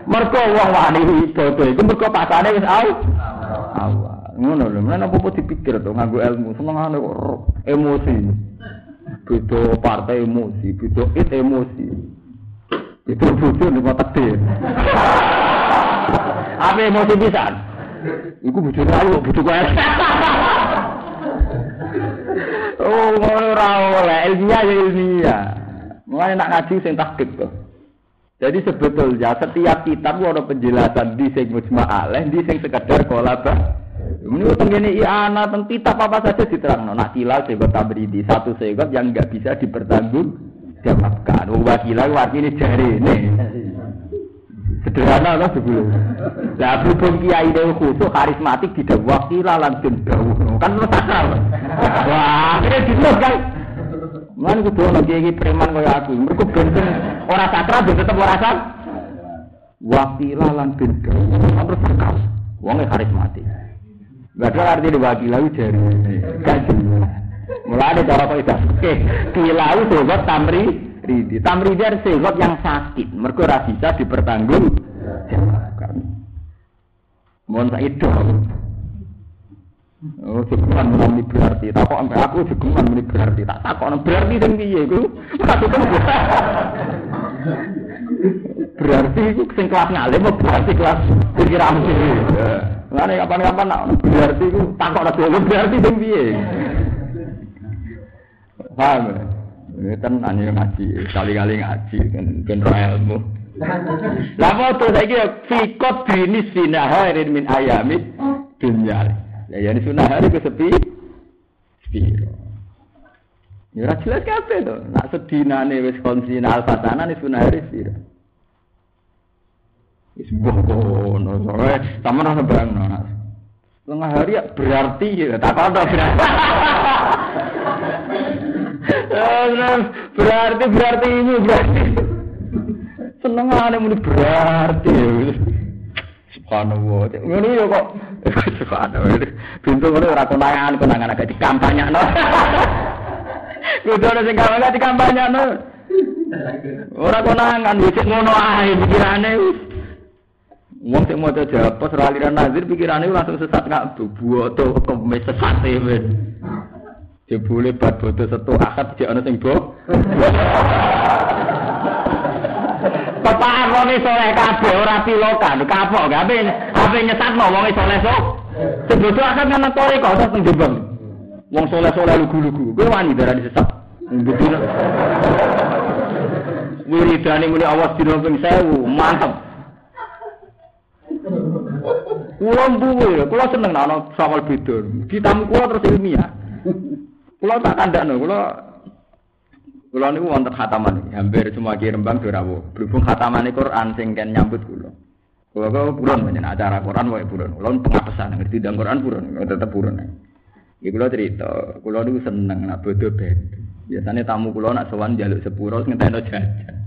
Mergo wong wani bento iku mergo pasane wis au. Allah. Ngono lho, menawa apa dipikir to nganggo ilmu, senengane kok emosi. Beda partai emosi, beda it emosi. Itu beda nek mati. Apa emosi pisan? Iku bojone aku, bojoku ae. Oh, ora ora ilmiah ya ilmiah. Mulai nak ngaji sing takdik to. Jadi sebetulnya setiap kitab ono penjelasan di sing mujma' alaih, di sing sekedar kolaba. Menurut ngene iki ana teng kitab apa saja diterangno. Nak kilal sego tabridi, satu sego yang enggak bisa dipertanggung jawabkan. Wa kilal artine jarene. Sederhana lho sebelum. Lah bubung kiai dewe khusus karismatik didawuh kilal lan dawuh. Kan terus sakral. Wah, kene diterus kan. Lan kudu ana iki preman kaya aku. Mergo benten ora sakral ben tetep ora sak. Wakila lan ben gaul. Terus sakral. Wong e karismatik. Badal artine wakila iki jare. Kaji. Mulane cara kok iso. Kilau sebab tamri ridi. Tamri dia sebab yang sakit. Mergo ora bisa dipertanggung jawabkan. Mun saedo. Oh, segeman muni berarti. Takok sampe aku segeman muni berarti. Tak takokno berarti sing piye iku? Berarti iku sing kelas ngalim berarti kelas pikiran dhewe. Lah nek kapan-kapan nak berarti iku takokno dhewe berarti sing piye. Paham. Ini kan anjir ngaji, kali-kali ngaji kan generalmu. Lah foto saiki fikot bini sinahar min ayamit dunya. Ya yani sunahar iku sepi. Piro. Ya ra jelas kabeh to. Nak sedinane wis kon sinal fatanane sunahar piro. Wis bogo ono sore, tamen ono barangno. Setengah hari ya berarti ya tak ada berarti. berarti berarti ini berarti seneng ane muni berarti subhanallah ngono ya kok subhanallah pintu ngono ora konangan konangan agak dikampanyakno kudu ana sing gawang dikampanyakno ora konangan wis ngono ae pikirane wong sing maca japos ora aliran nazir pikirane langsung sesat gak buwoto kemes sesat e wis ya boleh buat bodoh satu akad tidak ada yang boh pepaan wongi soleh kabeh ora pilokan kapok gak apa yang nyesat mau wongi soleh sok sebodoh akad kan nantori kok ada yang jebang wong soleh-soleh lugu-lugu gue wani darah disesat betul wiridani muli awas di rompeng sewu mantep ulang buwe kula seneng nana sawal beda ditamu kula terus ilmiah Kulo tak kandakno, kulo kulo niku wonten khataman hampir semua ki Rembang Dorawo. Berhubung khataman Quran sing kan nyambut kulo. Kulo kok purun menyen acara Quran wae purun. Kulo pengapesan ngerti ndang Quran purun, tetep purun. Iki kulo crito, kulo niku seneng nak bodho ben. Biasane tamu kulo nak sowan njaluk sepuro ngentekno jajan.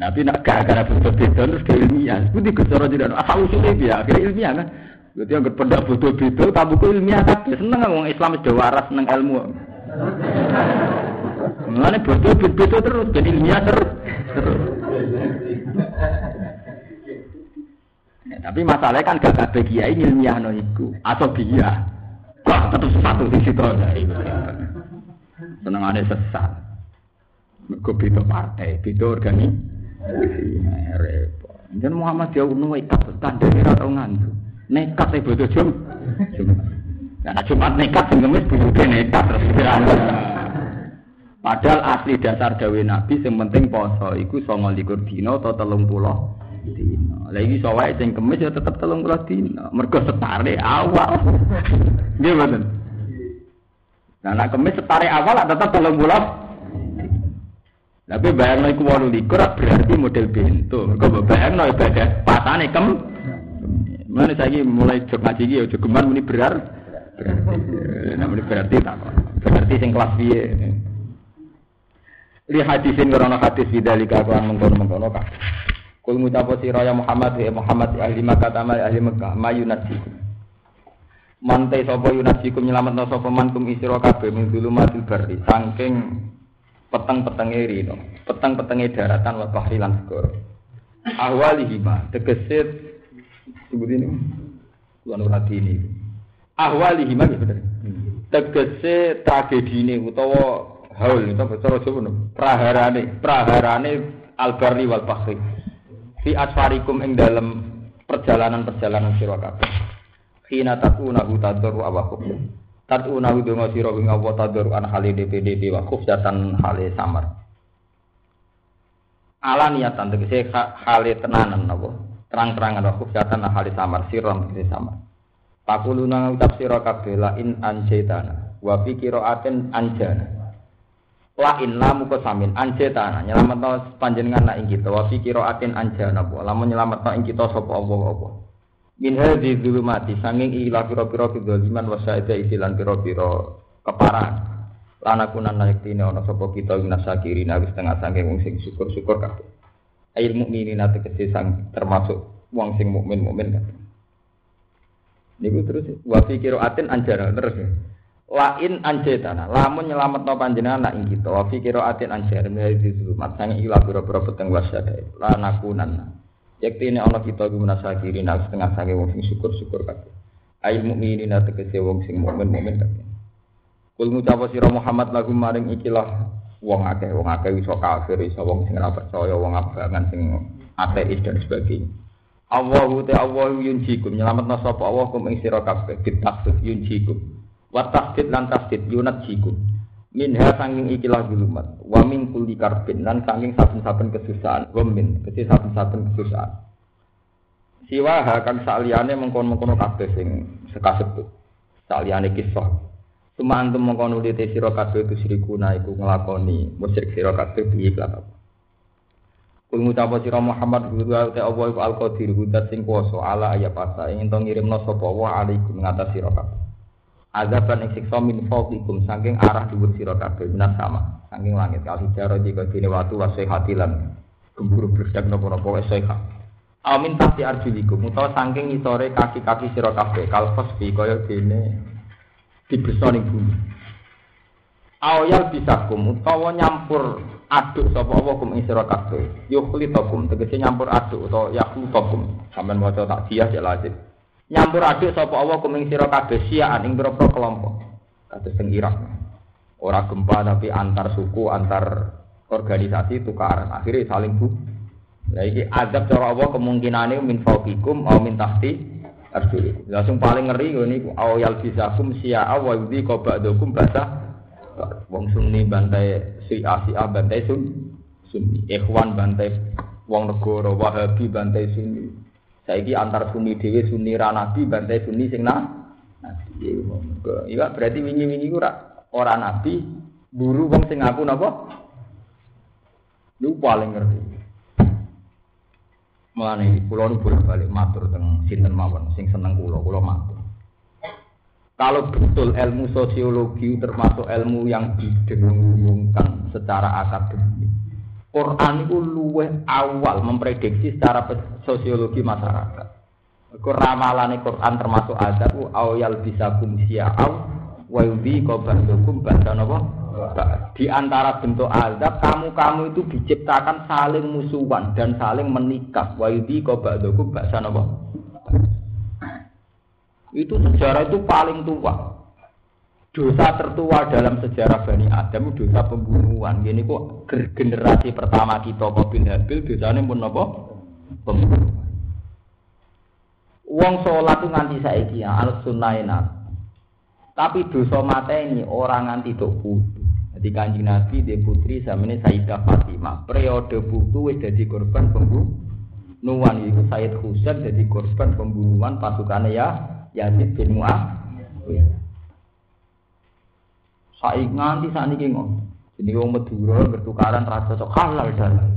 Tapi nak gara-gara bodho beda terus ilmiah. Kudu dicara jare asal usule piye akhire ilmiah kan. Jadi yang berpendak bodoh-bodoh, tamu ku ilmiah tapi seneng ngomong Islam sudah waras seneng ilmu. Mengenai bodoh-bodoh terus, jadi ilmiah terus. terus. Ya, tapi masalahnya kan gak ada kiai ilmiah no iku atau dia, wah terus satu di situ. Seneng ada sesat, begitu partai, begitu organik. Repot. Jangan Muhammad jauh nuwai tak tanda atau ngantuk. Nekat saya bodoh jom, karena cuma nekat singgemis bujukin nekat terus berani. Padahal asli dasar dawe Nabi, yang penting poso, iku songo likur dino atau telung pulau dino. Lagi soai singgemis ya tetap telung pulau dino. Mergo setare awal, dia betul. Nah nak kemis setare awal, tetap telung pulau. Tapi bayang iku walu likur berarti model bento. Mergo bayang no ibadah patane kem. Mana saya mulai cek ngaji gitu, cek kemana muni berar, berarti, namun berarti tak, berarti sing kelas biye. Lihat hadisin korona hadis bidalika kawan mengkono mengkono kah. Kul mutafasi raya Muhammad ya Muhammad ahli Makkah amal ahli Makkah mayunasikum. Mantai sopo yunasikum nyelamat no sopo mankum isiro kabe mingdulu matil berdi. Sangking petang petang eri no, petang petang daratan wakah hilang skor. Awalihima tegesit. Sebut ini, tuan urati ini. Ahwali hima betul. Tegese tragedi ini, utawa haul itu bicara coba praharane, praharane albarri wal bahri. Fi asfarikum ing dalam perjalanan-perjalanan sira kabeh. Hina takuna hutadru awakum. Tatuna hudunga sira wing apa tadru an hale D P D wakuf jatan hale samar. Alaniatan tegese hale tenanan napa? Terang-terangan wakuf jatan ahli samar siram begini samar takuluna utap sirokabela in anjetana wafi kiroaten anjana lain lamu kesamin anjetana nyelamat tau panjenengan naing kita wafi kiroaten anjana lamu nyelamat naing kita sopa Allah Allah min hadhi zulumati sanging ilah piro-piro kidoliman wasya'idah isilan piro-piro keparahan lanakunan naiktina ono sopa kita winasakiri nabi setengah sangking wungsing syukur-syukur kabel ail mukminin atau kesesang termasuk wong sing mukmin mukmin kan. Niku terus wafi kiraatin anjana terus. Lain anjetana, lamun nyelametno panjenengan nak ing kita. Wafi kiraatin anjana menawi dizulumat sang ila pira-pira peteng wasadae. Lan akunan. Yektene ana kita gumunasakirina setengah sange wong sing syukur-syukur kabeh. Ail mukminin atau kesesang wong sing mukmin mukmin kabeh. Kul mutawasira Muhammad lagu maring ikilah wong akeh wong akeh iso kafir iso wong sing ora percaya wong abangan sing ateis dan sebagainya Allahu ta'ala yunjikum nyelametna sapa Allah kum ing sira kabeh kitab yunjikum wa tasdid lan tasdid yunat jikum minha saking ikilah gulumat wa min kulli karbin lan saking saben-saben kesusahan wa min kese saben-saben kesusahan siwaha kang saliyane mengkon-mengkono kabeh sing sekasebut saliyane kisah cuma antum mengkono lite sira kabeh tu sirikuna iku nglakoni musyrik sira kabeh piye kala kul mutapa sira Muhammad guru Allah al-Qadir hudat sing kuwasa ala ayapasa ing ento ngirimna sapa wa alaikum ngatas sira kabeh azaban ing siksa min fauqikum saking arah dhuwur sira kabeh minas sama saking langit kali jaro jika dene watu wasih hatilan gemburu berdak napa-napa wis sae. Amin tahti arjulikum utawa saking isore kaki-kaki sira kabeh kalfas bi kaya dene dibeso ning bumi. Aoyal bisakum utawa nyampur aduk sapa apa kum sira kabeh yukhlitakum tegese nyampur aduk utawa yakhlitakum sampean maca takdiah ya lazim nyampur aduk sapa Allah kuming sira kabeh siaan ing pira-pira kelompok kados teng Irak ora gempa tapi antar suku antar organisasi tukaran akhire saling bu lha iki adab cara Allah kemungkinane min fauqikum au min tahti arjulikum langsung paling ngeri ngene iku au yal bisakum siaa wa yudhi qaba'dukum basa wong sunni bantai siaa siaa bantai sun sunni ikhwan bantai wong negara wahabi bantai sunni saiki antar sunni dhewe sunni ra nabi bantai sunni sing nah nabi ya berarti wingi-wingi ku ora ora nabi buru wong sing ngaku napa lu paling ngerti mlane kula nu bolak-balik matur teng sinten mawon sing seneng kula kula matur kalau betul ilmu sosiologi termasuk ilmu yang didengungkan secara akademik Quran itu luwih awal memprediksi secara sosiologi masyarakat. Ramalan Quran termasuk azab awyal bisakum sia'aw wa yudhi qabandukum bahasa apa? Di antara bentuk azab kamu-kamu itu diciptakan saling musuhan dan saling menikah wa yudhi qabandukum bahasa apa? Itu sejarah itu paling tua. Dosa tertua dalam sejarah Bani Adam dosa pembunuhan. Ini kok generasi pertama kita Qabil Habil dosane mun napa? Pembunuhan. Wong salat ku nganti saiki al-sunnaina. Tapi dosa mateni orang nganti tok putu. Dadi Kanjeng Nabi dhe putri samene Sayyidah Fatimah. Periode putu wis dadi korban pembunuhan iku Sayyid Husain dadi korban pembunuhan pasukane ya Yazid bin Muawiyah. Saik nganti saat ini ngomong jadi orang Madura bertukaran rasa sok halal halal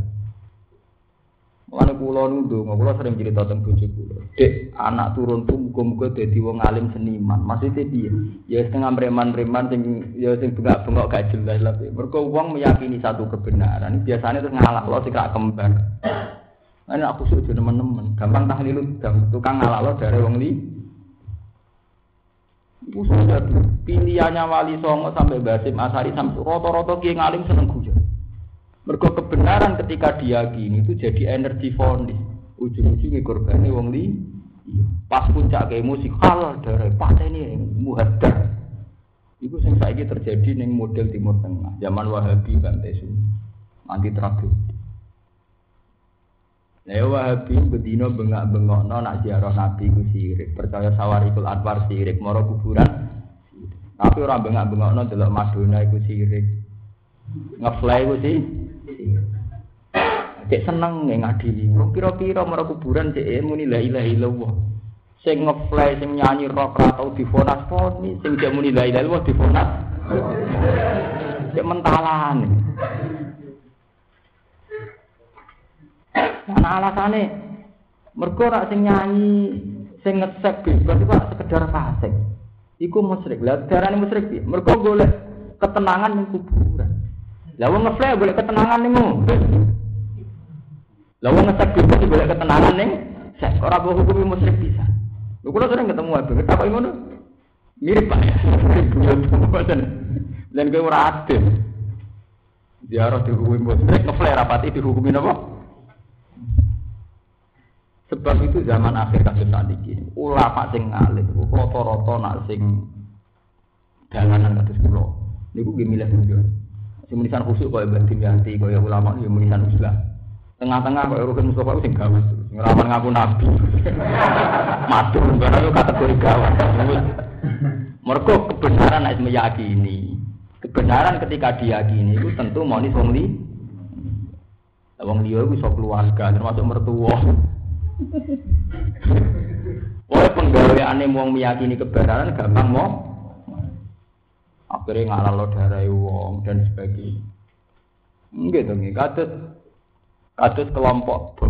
makanya kula nundung, kula sering cerita tentang bujuk kula dek, anak turun itu muka-muka jadi orang alim seniman maksudnya dia, ya setengah mereman-reman ya yang bengak-bengak gak jelas mereka orang meyakini satu kebenaran biasanya terus ngalak lo sikak kembar ini aku sudah teman-teman gampang tahlil tukang ngalak lo dari orang li Usaha pilihannya Wali Songo sampai Basim Asari sampai roto-roto kiai ngalim seneng guja. Mergo kebenaran ketika dia gini itu jadi energi fonis. Ujung-ujungnya korbannya wong li. Pas puncak kayak musik halal dari pateni muhadar. Iku sing saiki terjadi ning model Timur Tengah zaman Wahabi Bantai Sunni anti tragedi. Lha Wahabi bedino bengak-bengokno nak ziarah Nabi ku sirik, percaya sawarikul anwar sirik, moro kuburan. Tapi ora bengak-bengokno delok Madonna iku sirik. Ngeflay ku sih. Cek seneng ngadili wong pira-pira moro kuburan cek muni la ilaha illallah. Sing ngeflay sing nyanyi rock ra tau difonas-foni, sing cek muni la ilaha illallah difonas. Cek mentalan. Nah alasane mergo rak sing nyanyi sing ngecek bebas iku sekedar fasik. Iku musyrik. Lah darane musyrik piye? Mergo golek ketenangan ning kuburan. Lah wong ngeflay golek ketenangan ning ngombe. Lah wong ngecek bebas golek ketenangan ning sak ora boh hukum musyrik pisan. Lho kula sering ketemu abang tak kok ngono. Mirip Pak. Lan kowe ora adil. Diarah dihukumi musyrik, ngeflay rapati dihukumi napa? Sebab itu zaman akhir kasus saniki ulama sing alim rata-rata nak sing dalanan kados kula niku nggih milih bujo sing menisan khusuk kaya Mbah Dimyanti kaya ulama yo menisan Islam tengah-tengah kaya Rukin Mustofa sing gawe sing rawan ngaku nabi matur barang kategori gawe mergo kebenaran nek meyakini kebenaran ketika diyakini itu tentu monis wong li. Wong liya iku iso keluarga termasuk mertua. Wong penggaweane wong meyakini kebenaran gampang mo. Akhire ngalalo darai wong dan sebagainya. Nggih to nggih kados kados kelompok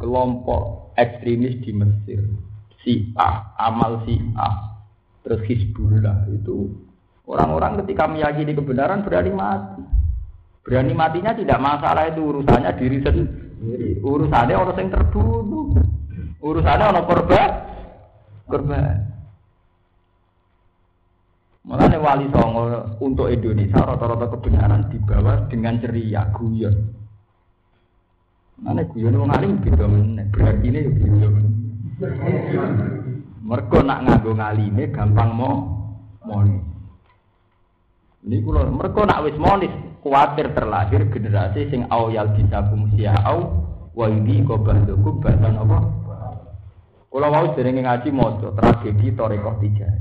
kelompok ekstremis di Mesir. Syiah, amal Syiah, terus Hizbullah itu orang-orang ketika meyakini kebenaran berani mati. Berani matinya tidak masalah itu urusannya diri sendiri. Urusannya orang yang terbunuh. Urusannya orang korban. Korban. Mulane Wali Songo untuk Indonesia rata-rata kebenaran dibawa dengan ceria guyon. Mulane guyon wong alim beda meneh, berarti ne beda meneh. Mergo nak nganggo ngalime gampang mo moni. Niku lho, mergo nak wis monis kuwatir terlahir generasi sing awal disakum siau wa ini gobandoku badan apa. Kula wau jenenge ngaji maca tragedi tarekah tijani.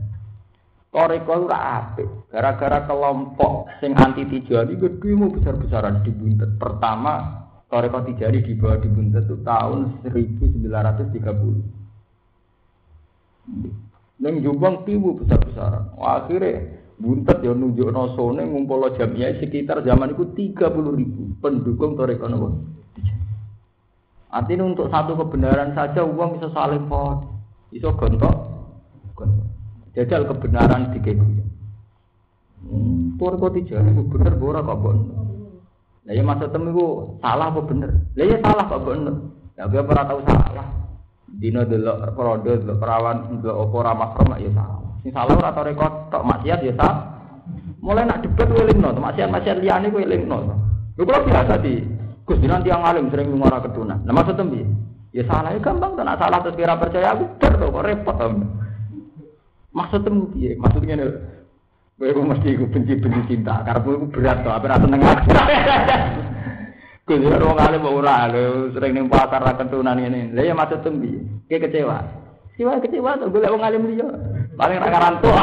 Tarekah ora apik gara-gara kelompok sing anti tijani gedhemu besar-besaran dibuntet. Pertama, tarekah tijani dibawa dibuntet itu tahun seribu sembilan ratus tiga puluh. Neng jubang tibu besar-besaran. Wah, akhirnya buntet ya nunjuk nosone ngumpul jamnya sekitar zaman itu tiga puluh ribu pendukung torekono. Artinya untuk satu kebenaran saja uang bisa saling pot, bisa gontok, gontok. Jajal kebenaran tiga itu. Toreko tiga itu bener borak kok bon. Nah ya masa temu itu salah kok bener. Nah ya salah kok bener. Nah gue pernah tahu salah. Dino delok produk delok perawan delok opo ra makrom ya salah. Sing salah ora tore kotok maksiat ya salah. Mulai nak debat welingno, maksiat-maksiat liyane kuwi welingno. Lho kok biasa di Gus Dinan tiyang alim sering ngora ketunan. Lah maksud tembe ya salah ya gampang to nak salah terus kira percaya aku ter to kok repot to. Maksud tembe piye? Maksud ngene lho. Kowe mesti iku benci-benci cinta karepmu iku berat to, apa ra seneng aku. Gus ora ngale ora lho sering ning pasar ra kentunan ngene. Lah ya maksud tembi. Ki kecewa. Siwa kecewa to golek wong alim liya. Paling ra karantuk.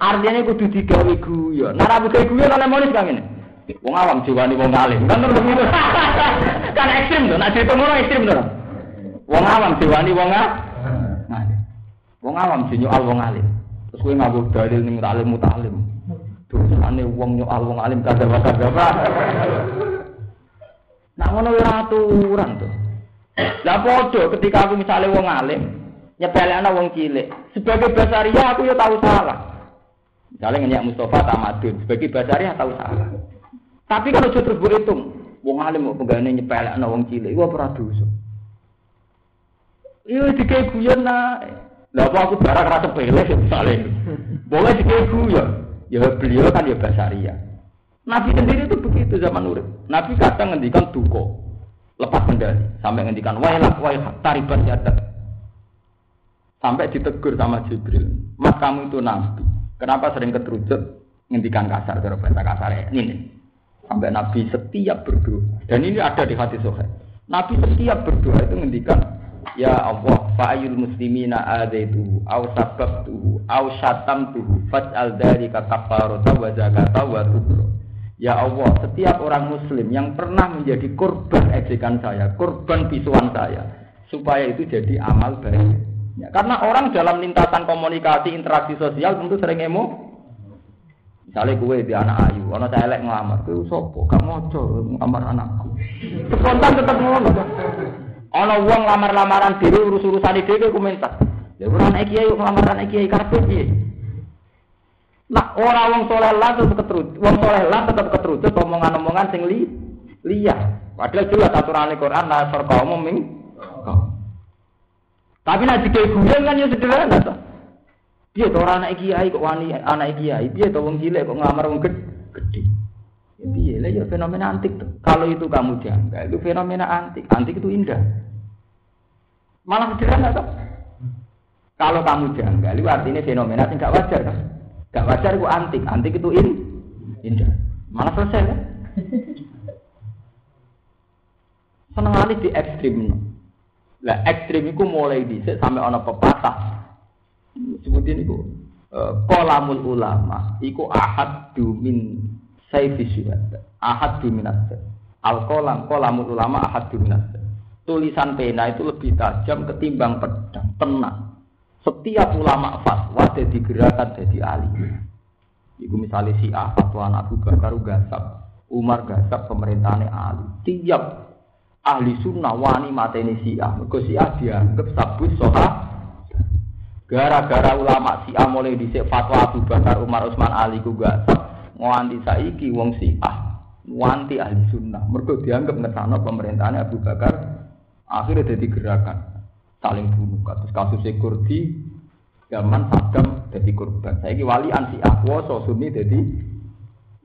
Artine kudu digawe guyon. Nek ra kudu guyon ana monis kang ngene. Wong awam diwani wong alim. Kan terus begitu. Kan ekstrem to, nek cerita ngono ekstrem to. Wong awam diwani wong alim. Wong awam jeneng wong alim. Terus kowe nganggo dalil ning alim mutalim. Dosane wong nyoal wong alim kadha-kadha. Nak ngono ora aturan to. Lah padha ketika aku misale wong alim nyepelekno wong cilik. Sebagai basariah aku yo tahu salah. Misale ngenyak Mustofa tamadun, sebagai basariah tahu salah. Tapi kalau justru berhitung, wong alim kok penggane nyepelekno wong cilik iku ora dosa. Iyo dikek guyon nah. Lah apa aku barak ra sepelek misale. Boleh dikek guyon. Ya beliau kan ya basaria. Nabi sendiri itu begitu zaman urip. Nabi kata ngendikan duka, lepas kendali, sampai ngendikan wailak wailak tariban jadat. Sampai ditegur sama Jibril, "Mas kamu itu nabi. Kenapa sering keterucut ngendikan kasar karo bahasa kasar ini?" Sampai Nabi setiap berdoa. Dan ini ada di hadis sahih. Nabi setiap berdoa itu ngendikan, "Ya Allah, fa'ayul muslimina adzaitu aw sababtu aw syatamtu faj'al dzalika kafaratan wa zakatan wa tubra." Ya Allah, setiap orang muslim yang pernah menjadi korban ejekan saya, korban pisuan saya, supaya itu jadi amal baik. Ya, karena orang dalam lintasan komunikasi, interaksi sosial tentu sering emo. Misalnya gue di anak ayu, ana celek ngelamar, kuwi sapa? Gak mojo ngelamar anakku. Spontan tetep ngono. Ana wong lamar-lamaran dhewe urus-urusane dhewe komentar. Ya ora ana kiai lamaran kiai karep piye. Lah ora wong saleh lan tetep keterus, wong saleh lan tetep keterus omongan-omongan sing li liya. Padahal jelas aturane Quran la perkara umum ning. Tapi nek kiai guyon kan yo sederhana to. Piye to ora ana kiai kok wani ana kiai, piye to wong cilik kok nglamar wong gedhe. Piye lha yo fenomena antik to. Kalau itu kamu janggal, itu fenomena antik. Antik itu indah. Malah sederhana toh. Kalau kamu janggal, itu artinya fenomena sing gak wajar kan. Gak wajar itu antik. Antik itu in, indah. Malah selesai kan. Seneng ali di ekstrem. Lah ekstrem iku mulai dhisik sampai ana pepatah. Sebutin iku. Kolamul ulama iku ahad dumin saifisuat ahad duminat alkolam kolamul ulama ahad duminat tulisan pena itu lebih tajam ketimbang pedang tenang setiap ulama fatwa jadi gerakan jadi alim iku misalnya si ahad fatwa Abu Bakar gasap Umar gasap pemerintahannya alim tiap ahli sunnah wani mateni siah mergo siah dianggap sabus soha. Gara-gara ulama Syiah mulai dhisik fatwa Abu Bakar Umar Utsman Ali ku gak nganti saiki wong Syiah nganti ahli sunnah mergo dianggap ngesana pemerintahane Abu Bakar akhirnya dadi gerakan saling bunuh kasus kasus Kurdi zaman Saddam dadi korban saiki walian Syiah kuwasa Sunni dadi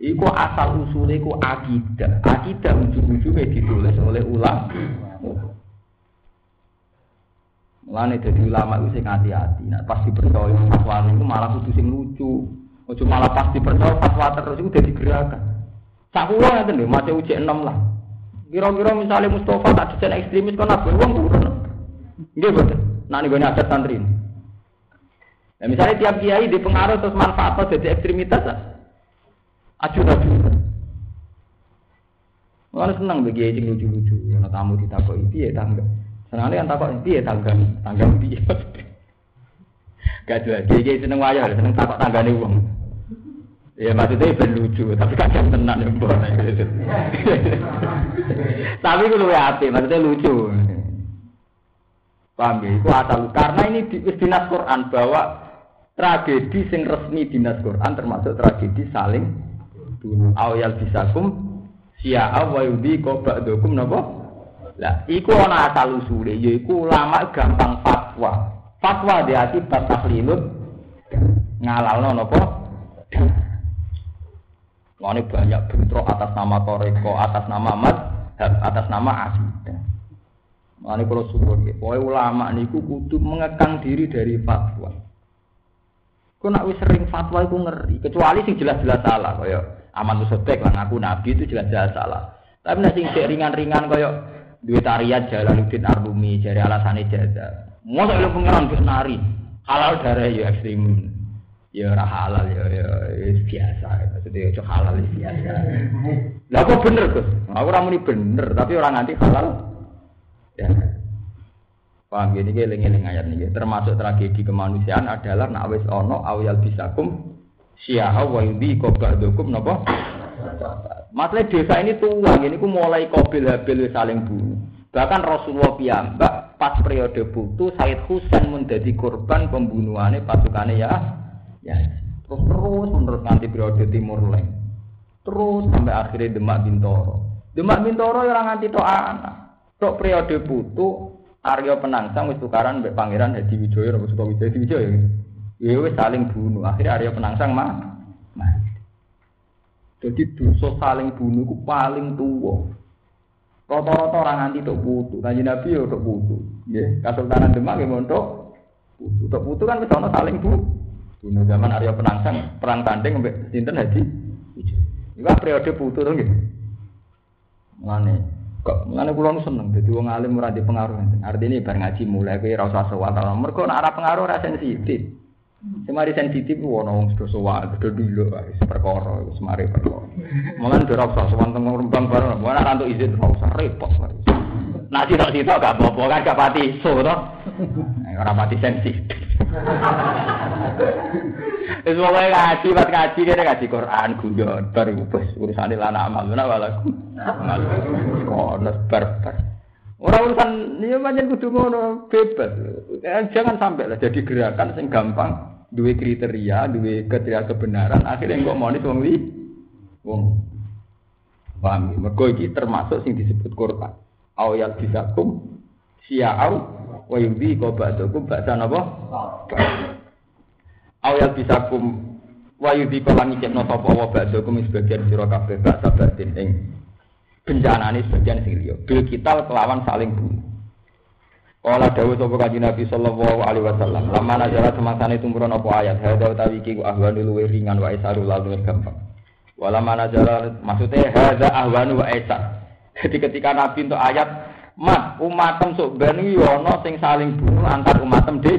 iku asal usule ku akidah akidah ujug-ujuge ditulis oleh ulama. Mulane dadi ulama iku sing hati-hati. Nek pas dipercaya fatwa niku malah kudu sing lucu. Ojo malah pas dipercaya fatwa terus iku dadi gerakan. Sak kulo ngoten lho, maca uji enam lah. Kira-kira misale Mustofa tak dicen ekstremis kono ben wong turun. Nggih mboten. Nek niku ana adat santri. Lah misale tiap kiai dipengaruh terus manfaatno dadi ekstremitas. Ajudan. Wong seneng bagi iki lucu-lucu. Ana tamu ditakoki piye tanggap. Senangnya yang takut piye tanggang, tanggang piye. Gak jelas, dia seneng wayar, seneng takut tanggane wong. Ya maksudnya ben lucu, tapi kadang tenan ya mbok. Tapi ku luwe apik, maksudnya lucu. Paham ya, iku asal karena ini di dinas Quran bahwa tragedi sing resmi dinas Quran termasuk tragedi saling bunuh. Auyal bisakum si'a wa yudhiqu ba'dukum napa? Lah, iku ana asal usule yaiku ulama gampang fatwa. Fatwa dhe akibat tahlilun ngalalno napa? Wani banyak bentrok atas nama toreko, atas nama mas, atas nama asidah. Wani kula syukur nggih, pokoke ulama niku kudu mengekang diri dari fatwa. Ku nek wis sering fatwa iku ngeri, kecuali sing jelas-jelas salah kaya Ahmad Sotek lan aku nabi itu jelas-jelas salah. Tapi nek sing ringan-ringan kaya duwe tarian Jalaluddin Arumi jare alasane jaza. Mosok lho pengeran wis nari. Halal darah ya ekstrem. Ya ora halal ya ya biasa. Maksudnya yo halal biasa. Lah kok bener, Gus? Aku ora muni bener, tapi ora nganti halal. Ya. Paham ya iki eling-eling ayat niki. Termasuk tragedi kemanusiaan adalah nek wis ana awal bisakum syi'a wa yudhi qabdukum napa? Masalah desa ini tuang, ini ku mulai Qabil Habil saling bunuh. Bahkan Rasulullah piyambak pas periode Butuh Said Husain menjadi korban pembunuhannya pasukannya ya, ya terus terus menerus nanti periode Timur Leng, terus sampai akhirnya Demak Bintoro. Demak Bintoro yang nanti to anak, to periode Butuh Arya Penangsang wis tukaran mbek Pangeran Hadi Wijoyo, Suka Wijaya Wijoyo, ya wis saling bunuh. Akhirnya Arya Penangsang mah, mah. Jadi dosa saling bunuh itu paling tua. Rata-rata orang nanti itu putu. Nanti Nabi ya itu putu. Kasultanan Demak ya untuk putu. Untuk putu kan kesana saling bunuh. Bunuh zaman Arya Penangsang, perang tanding sampai Sinten Haji. Itu kan periode putu itu. Mengani. Mengani pulang seneng. Jadi orang alim murah di pengaruh. Artinya bar ngaji mulai. Kira usah sewat. Mereka ada pengaruh rasa sensitif. Semari sensitif ono wong sedo sowan, sedo dulu wis perkara wis mari perkara. Mulan ora usah sowan teng Rembang bareng, ora antuk izin ora usah repot. Nah, sira-sira gak apa-apa kan gak pati iso to. Ora pati sensitif. Wis wae ngaji, wis ngaji kene ngaji Quran guyon bar wis urusane lan amal ana walaku. Ono bar-bar. Ora urusan ya pancen kudu ngono bebas. Jangan sampai lah jadi gerakan sing gampang. Dua kriteria, dua kriteria kebenaran, akhirnya kok monis wong li, wong, paham? Mergo iki termasuk sing disebut korban. Awal bisakum, siaau, wayudi kau badakum badan apa? Awal bisakum, wayudi kau langit no top awal badakum sebagian sirokafe bahasa batin ing bencana ini sebagian sirio. Bil kita kelawan saling bunuh. Ola dawuh sapa kanjeng Nabi sallallahu alaihi wasallam. Laman ajara semasane tumurun apa ayat hadza utawi iki ahwanu luwih ringan wae sarul luwih gampang. Walaman ajara maksude hadza ahwanu wae sak. Jadi ketika Nabi untuk ayat mat umatem sok ben iki ana sing saling bunuh antar umatem di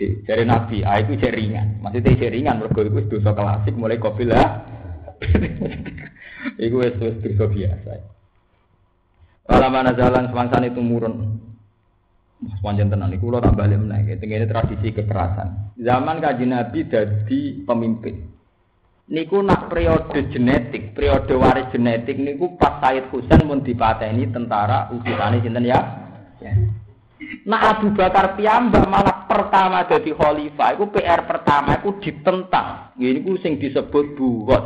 Dari Nabi, ah itu jaringan. Maksudnya jaringan, mergo itu dosa klasik mulai kabilah. Iku wis dosa biasa. Wala mana jalan semangsa itu murun. Mas panjen tenan niku lho tak bali meneh. Tengene tradisi kekerasan. Zaman Kanjeng Nabi dadi pemimpin. Niku nak periode genetik, periode waris genetik niku pas Sayyid Husain mun dipateni tentara ukurane sinten ya? Ya. Nah Abu Bakar piyambak malah pertama dadi khalifah. Iku P R pertama iku ditentang. Nggih niku sing disebut buwat.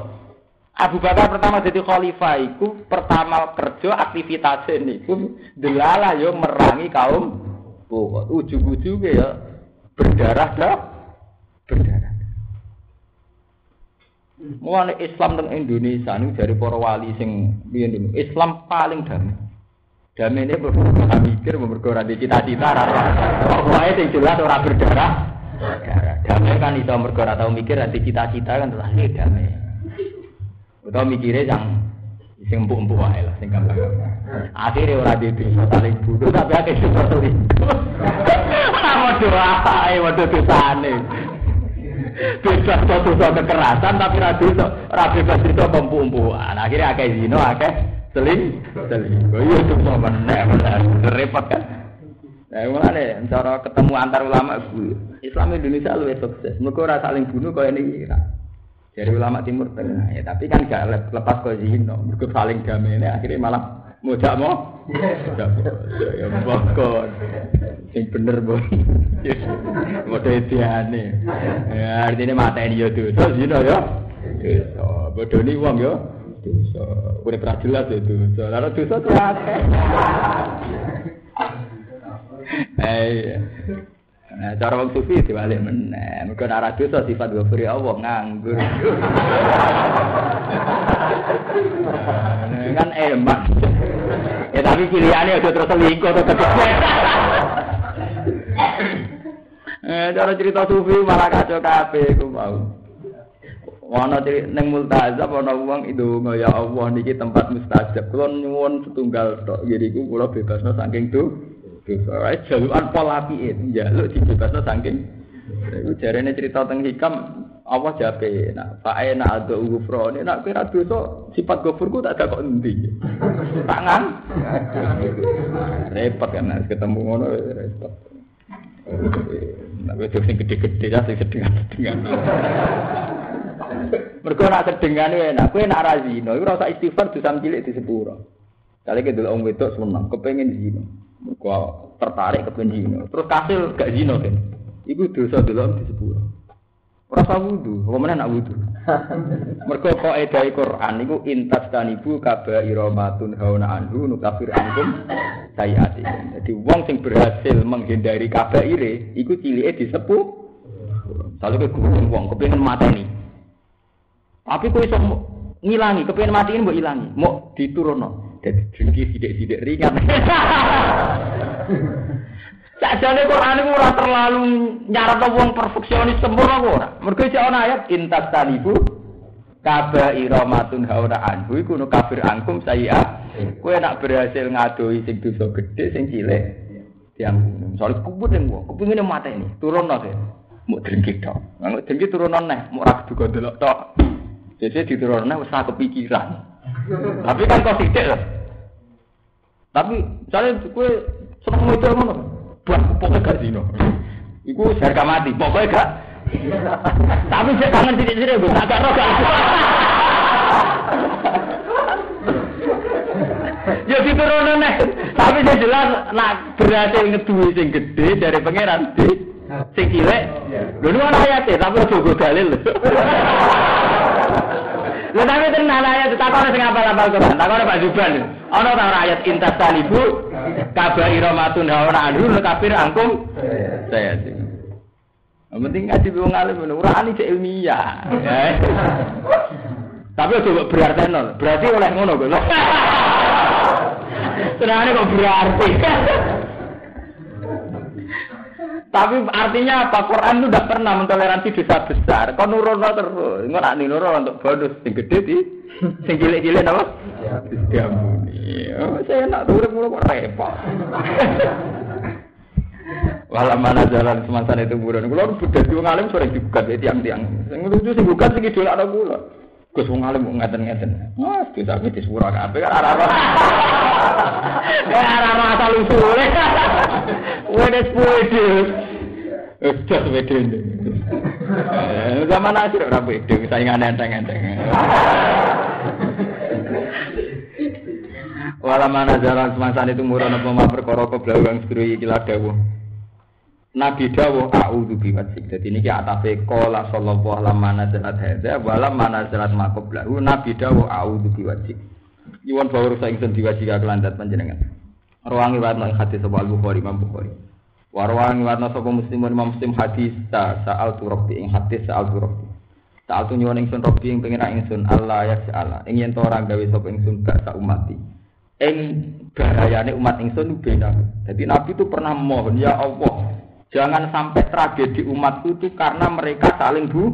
Abu Bakar pertama dadi khalifah iku pertama kerja aktivitasé niku delalah yo merangi kaum buwat. Ujug-ujuge ya berdarah ta berdarah. Mulane Islam teng Indonesia niku dari para wali sing piye niku Islam paling damai. Damai ini berpura-pura mikir, berpura-pura di cita-cita, pokoknya yang jelas orang berdarah. Damai kan itu berpura-pura tahu mikir, di cita-cita kan terus ini damai. Atau mikirnya yang empuk-empuk aja lah, yang gampang-gampang. Akhirnya orang di desa saling bodoh, tapi akhirnya seperti itu. Waduh, waduh desa aneh. Desa-desa kekerasan, tapi orang bebas desa empuk-empukan. Akhirnya akhirnya zino, akhirnya. Seling, seling. Oh iya itu semua benar, benar, repot kan? Nah, mana deh, cara ketemu antar ulama itu, Islam Indonesia lebih sukses. Mereka rasa saling bunuh kalau ini Irak. Dari ulama Timur Tengah, ya tapi kan gak lepas kau zino. Mereka saling damai, akhirnya malah mau jak mau, jak ya bokor, yang bener boh. Mau detiane, artinya mata ini ya tuh, zino ya, bodoh ni uang ya. Dosa, boleh perajelas ya dosa, lalu dosa itu akeh. Nah, cara orang sufi dibalik meneh, mereka arah dosa sifat ghafuri Allah, nganggur. Kan emak, ya tapi pilihannya udah terus selingkuh, tetap cara cerita sufi malah kacau kabeh, aku mau. Ana ning multazab ana wong ndonga ya Allah niki tempat mustajab. Kula nyuwun setunggal tok ngriku kula bebasna saking tu. Dosa ae jalukan polapike njaluk dibebasna saking. Iku jarene cerita teng hikam apa jape nak fae nak ado gufrone nak kira dosa sifat gofurku tak ada kok endi. Tangan repot kan ketemu ngono repot. Nak wis sing gede-gede ya sing sedeng-sedeng. Mergo nak sedengane enak, kowe nak ra zina, iku rasa istighfar dosa cilik disepuro. Kali ke delok wong wedok seneng, kepengin zina. Mergo tertarik kepengin zina. Terus kasil gak zina kan. Iku dosa delok disepuro. Ora usah wudu, apa meneh nak wudu. Mergo kok edahe Quran niku intas tanibu kabairamatun hauna anhu nukafir ankum sayati. Dadi wong sing berhasil menghindari kabaire iku cilike disepuro. Saleh kuwi wong kepengin mateni. Tapi kau iso ngilangi, kepengen mati ini mau ilangi, mau diturunno. Jadi jengki sidik-sidik ringan. Sajane Quran itu ora terlalu nyarat wong perfeksionis sempurna ora. Mergo iki ana ayat intas tanibu kabairamatun haura anhu iku nu kafir angkum sayyi'ah. Kowe nak berhasil ngadohi sing dosa gedhe sing cilik diampuni. Misale kepengin wong, kepengine mateni, turunno kene. Mau jengki tok. Nang jengki turunno neh, mau ra kudu ndelok tok. Jadi diturunnya usaha kepikiran. Tapi kan kau tidak. Tapi misalnya gue senang motor mana? Buat pokoknya gak zino. Iku harga mati. Pokoknya gak. Tapi saya kangen sidik-sidik gue agak roga. Ya diturunnya. Tapi saya jelas nak berhasil ngeduwi sing gede dari pangeran di sing cilik. Dulu mana ya? Tapi juga dalil. Lha tapi tenan ayat ditakoni sing apal-apal Quran, takoni Pak Zuban. Ana ta ora ayat intas talibu kabairamatun haura anul kafir angkum saya sing. Yang penting ngaji wong alim ngono, ora ali cek ilmiah. Tapi ojo berarti nol, berarti oleh ngono kok. Tenane kok berarti. Tapi artinya apa? Quran itu udah pernah mentoleransi dosa besar. Kau nurono terus, nggak nurono untuk bonus yang gede sih, yang cilik-cilik apa? Ya ampun, saya nak turun mulu kok repot. Walau mana jalan semasa itu bulan, kalau sudah dua ngalim sore dibuka di tiang-tiang. Sengguruju dibuka segitulah ada gula. Gus wong alim kok ngaten-ngaten. Mas kita iki disepura kabeh kan arah-arah. Ya arah-arah asal usule. Wedes pede. Eh jos pede. Eh zaman akhir ora pede saingan enteng-enteng. Wala mana jalan semasa itu murana pema perkara keblawan sedaya iki ladawuh. Nabi dawuh a'udzu biwajhik. Dadi niki atase qala sallallahu alaihi wasallam wala manazalat maqablahu. Nabi dawuh a'udzu biwajhik. Nyuwun bawuh saking sing diwajhika kelandat panjenengan. Rawangi warna hadis sapa Bukhari Imam Bukhari. Warwangi warna sapa Muslim Imam Muslim hadis sa'al tu rabbi ing hadis sa'al tu rabbi. Sa'al tu nyuwun ingsun rabbi ing pengira ingsun Allah ya ta'ala. Ing yen to ora gawe sapa ingsun gak sak umati. Ing bahayane umat ingsun beda. Dadi Nabi itu pernah mohon ya Allah jangan sampai tragedi umatku itu karena mereka saling bu.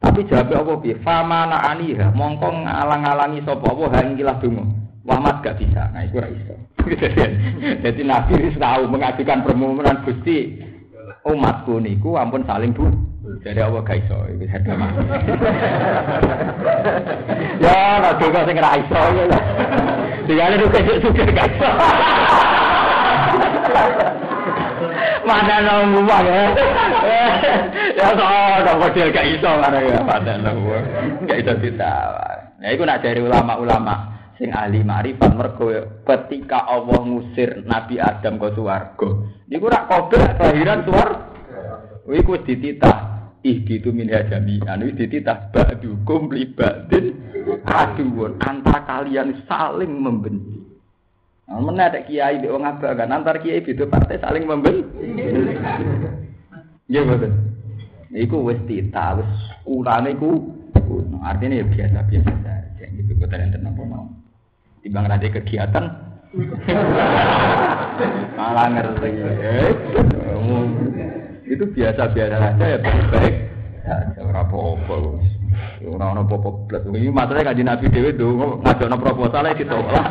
Tapi jawabnya apa piye? Famana aniha mongko ngalang-alangi sapa apa hangilah donga. Wamat gak bisa. Nah, itu ora iso. Dadi Nabi wis tau mengajukan permohonan Gusti umatku niku ampun saling bu. Jadi apa gak iso wis ada mah. Ya, ora donga sing ora iso ya. Digale dukes-dukes gak iso. Mana nang buah ya? Ya soal dah model gak iso mana ya? Mana nang buah? Gak iso ditawar. Nah, itu nak dari ulama-ulama sing ahli ma'rifat mergo ketika Allah ngusir Nabi Adam ke swarga. Niku rak kodhe kelahiran swarga. Kuwi wis dititah ihditu min hajamian. Wis dititah ba'dukum li ba'din aduun antara kalian saling membenci. Mana ada kiai di orang apa kan antar kiai itu partai saling membel. Ya betul. Iku westi tahu urane ku. Artinya biasa biasa saja. Itu kota yang tenang mau. Timbang ada kegiatan malah ngerti. Itu biasa biasa saja ya baik. Ora apa-apa. Ora ono apa-apa blas. Iki materi kanjeng Nabi dhewe ndonga ngajono proposal e ditolak.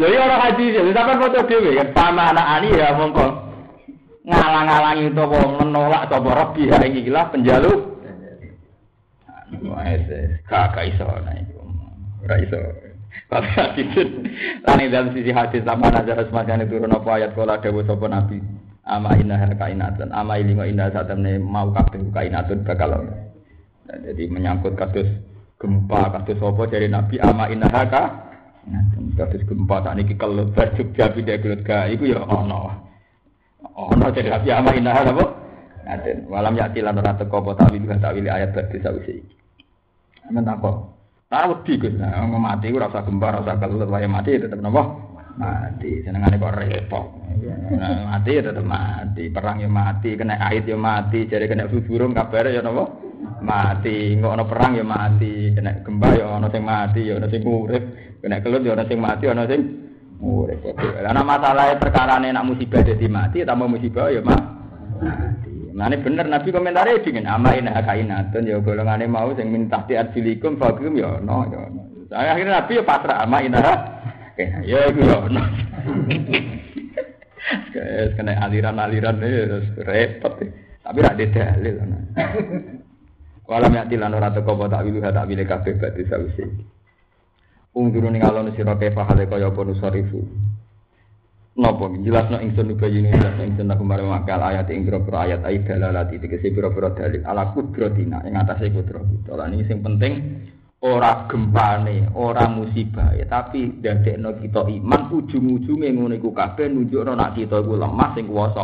Jadi orang haji jadi sampai foto dewi kan sama anak ani ya mongko ngalang-alangi itu menolak atau berapi hari gila penjalu. Wah es kakak iso naik raiso. Tapi hakikat lain dalam sisi hadis sama nazar semacam itu turun apa ayat kalau ada beberapa nabi ama indah kainatun ama ilingo indah saat ini mau kabeh kainatun bakal. Jadi menyangkut kasus gempa kasus apa dari nabi ama indah kak. Nah, kasus gempa tak niki kalau berjuk jabi dia gelut ga, itu ya ono, ono jadi apa yang main dah, apa? Naden, walam yaktilan orang terkopo tak wilih tak wilih ayat berdesa usi. Mentang kok, tahu tikus, nah, mati, rasa gempa, rasa kalau terlalu mati tetap nampak mati, senangannya kok repot, mati tetap mati, perang ya mati, kena air ya mati, jadi kena burung kabar ya nampak mati, nggak ono perang ya mati, kena gempa ya ono sing mati, ya ono sing urip, kena kelut ya ono sing mati, ono sing urip. Karena masalahnya perkara nek musibah dadi mati, tambah musibah ya mati. Mane bener Nabi komentare dingin, amain kainatun ya golongane mau sing mintah tiadilikum fakum ya ono ya ono. Akhire Nabi ya pasrah amain ya iku ya ono. Guys, kena aliran-aliran terus repot. Tapi ra dalil ono. Walam yakti lan ora teko apa tak wiluha tak wile kabeh badhe sawise. Unggurune ngalon sira kefa hale kaya apa nusarifu. Napa jelasno ingsun nubayine ing ingsun aku marang makal ayat ing pira-pira ayat ayat dalalati tegese pira-pira dalil ala kudratina ing atase kudrat kita. Lan iki sing penting ora gempane, ora musibah ya, tapi dadekno kita iman ujung-ujunge ngono iku kabeh nunjukno nek kita iku lemah sing kuwasa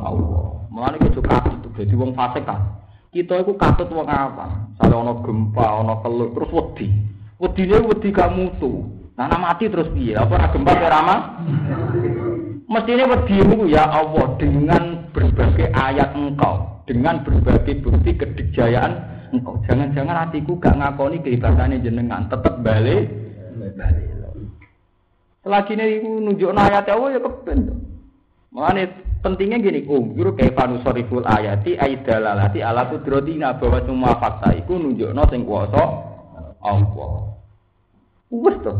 Allah. Mulane kudu kabeh dadi wong fasik ta. Kita itu katut wong awam. Sale ono gempa, ono kelut terus wedi. Wedine wedi gak mutu. Nah mati terus piye? Apa ora gempa ora mah? Mestine wedimu ya Allah dengan berbagai ayat engkau, dengan berbagai bukti kedijayaan engkau. Jangan-jangan hatiku gak ngakoni kehebatane jenengan, tetep bali bali. Selagine iku nunjukno ayat Allah ya kepen to. Mane pentingnya gini, um, juru kefanu soriful ayati aidalalati ala kudrotina bahwa semua fakta itu nunjukno sing kuwasa Allah. Wes to.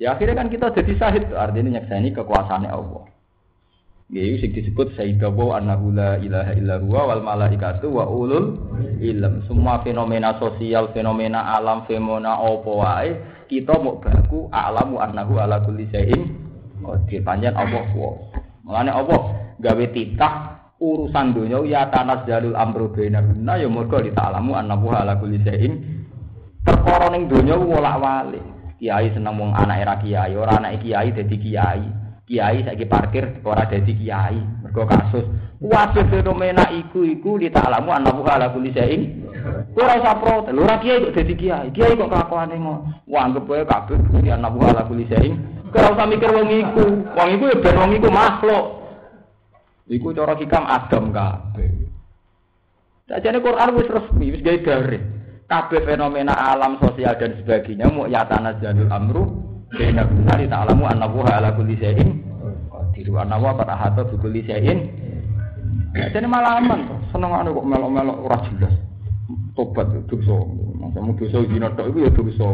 Ya akhirnya kan kita jadi syahid, artinya nyaksani kekuasaan Allah. Yaitu sing disebut sayyidahu annahu la ilaha illa huwa wal malaikatu wa ulul ilm. Semua fenomena sosial, fenomena alam, fenomena apa wae, kita mok baku alamu annahu ala kulli syai'in qadir. Panjen Allah kuwo. Mulane Allah gawe titah urusan donya ya tanazalul amru bainana ya mergo ditalamu annahu ala kulli syai'in. Perkara ning donya wolak-walik. Kiai seneng wong anak era kiai, ora anak kiai dadi kiai. Kiai saiki parkir ora dadi kiai. Mergo kasus wae fenomena iku-iku ditalamu anamu ala kulli saing. Ora sapro, ora kiai kok dadi kiai. Kiai kok kelakuane ngono. Wah anggap wae kabeh kuwi anamu ala kulli saing. Ora usah mikir wong iku. Wong iku ya ben wong iku makhluk. Iku cara hikam adam kabeh. Sajane Quran wis resmi, wis gawe garis. Kabeh fenomena alam, sosial dan sebagainya mu yatana jalul amru bina binari ta'alamu annahu ala kulli syai'in qadiru annahu qad ahata bi kulli syai'in. Dene malaman to senengane kok melok-melok ora jelas. Tobat dosa. Mangsamu dosa zina tok iku ya dosa.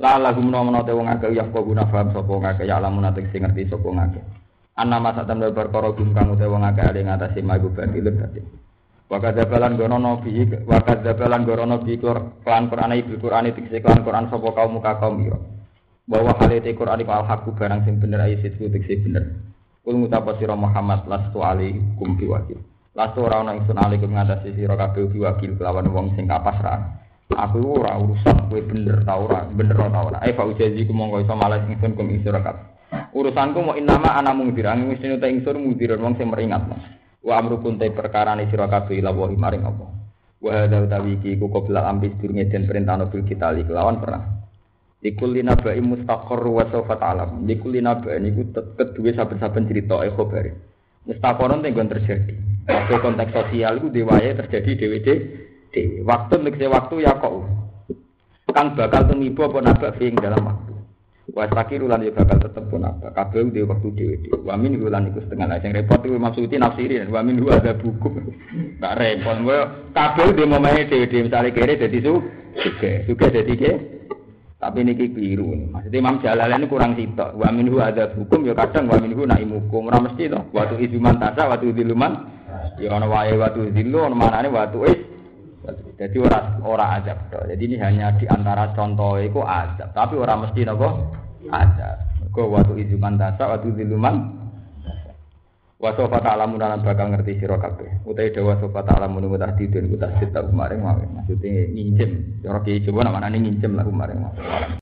La la gumna te wong akeh ya kok nafam sapa ngakeh ya lamun ate sing ngerti sapa ngakeh. Ana masa tembe perkara gum kang te wong akeh ning atase magu batil batil. Wakadha balan gorono bi wakadha balan gorono bi Quran Quran ibu Quran iki Quran Quran sapa kaum muka kaum yo bahwa halite Quran al haqu barang sing bener ayat itu sing bener ul mutafasira Muhammad lastu alaikum biwakil lastu ora ana ingsun alaikum ngatasi sira kabeh biwakil kelawan wong sing kapasrah aku ora urusan kowe bener ta ora bener ta ora ae fa ujazi ku monggo iso malah ingsun kum isra kabeh urusanku mok inama ana mung dirang wis nuta ingsun mudir wong sing meringat wa amrukun ta perkara ni sira kabeh lawahi maring apa wa hadza tawiki ku qabla ambis durunge den perintahno bil kitali kelawan perang ikulina ba'i mustaqarru wa sawfa ta'lam ikulina ba'i niku tetep duwe saben-saben crita e khabare mustaqarron tenggon terjadi waktu konteks sosial iku dewae terjadi dhewe-dhewe waktu nek waktu ya kok kang bakal tumiba apa nabak sing dalam waktu wasaki rulan ya bakal tetep pun apa kabeh dhewe wektu dhewe wamin rulan iku setengah sing repot kuwi maksudi nafsirin wamin hu ada buku tak repot kowe kabeh dhewe momahe dhewe misale kere dadi su suge suge dadi ke tapi niki keliru maksudnya Imam Jalalain kurang sitok wamin hu ada hukum ya kadang wamin hu naimukum ora mesti to watu izuman tasa watu diluman ya ana wae watu dilun manane watu is jadi orang orang azab toh. Jadi ini hanya diantara contoh itu azab. Tapi orang mesti nopo azab. Kau waktu izuman dasar, waktu diluman. Waktu fatah alamun dalam bakal ngerti sirokate. Utai dewa sobat alamun udah tidur, udah cerita kemarin. Maksudnya nginjem. Orang kiai coba nak mana nih nginjem lah kemarin.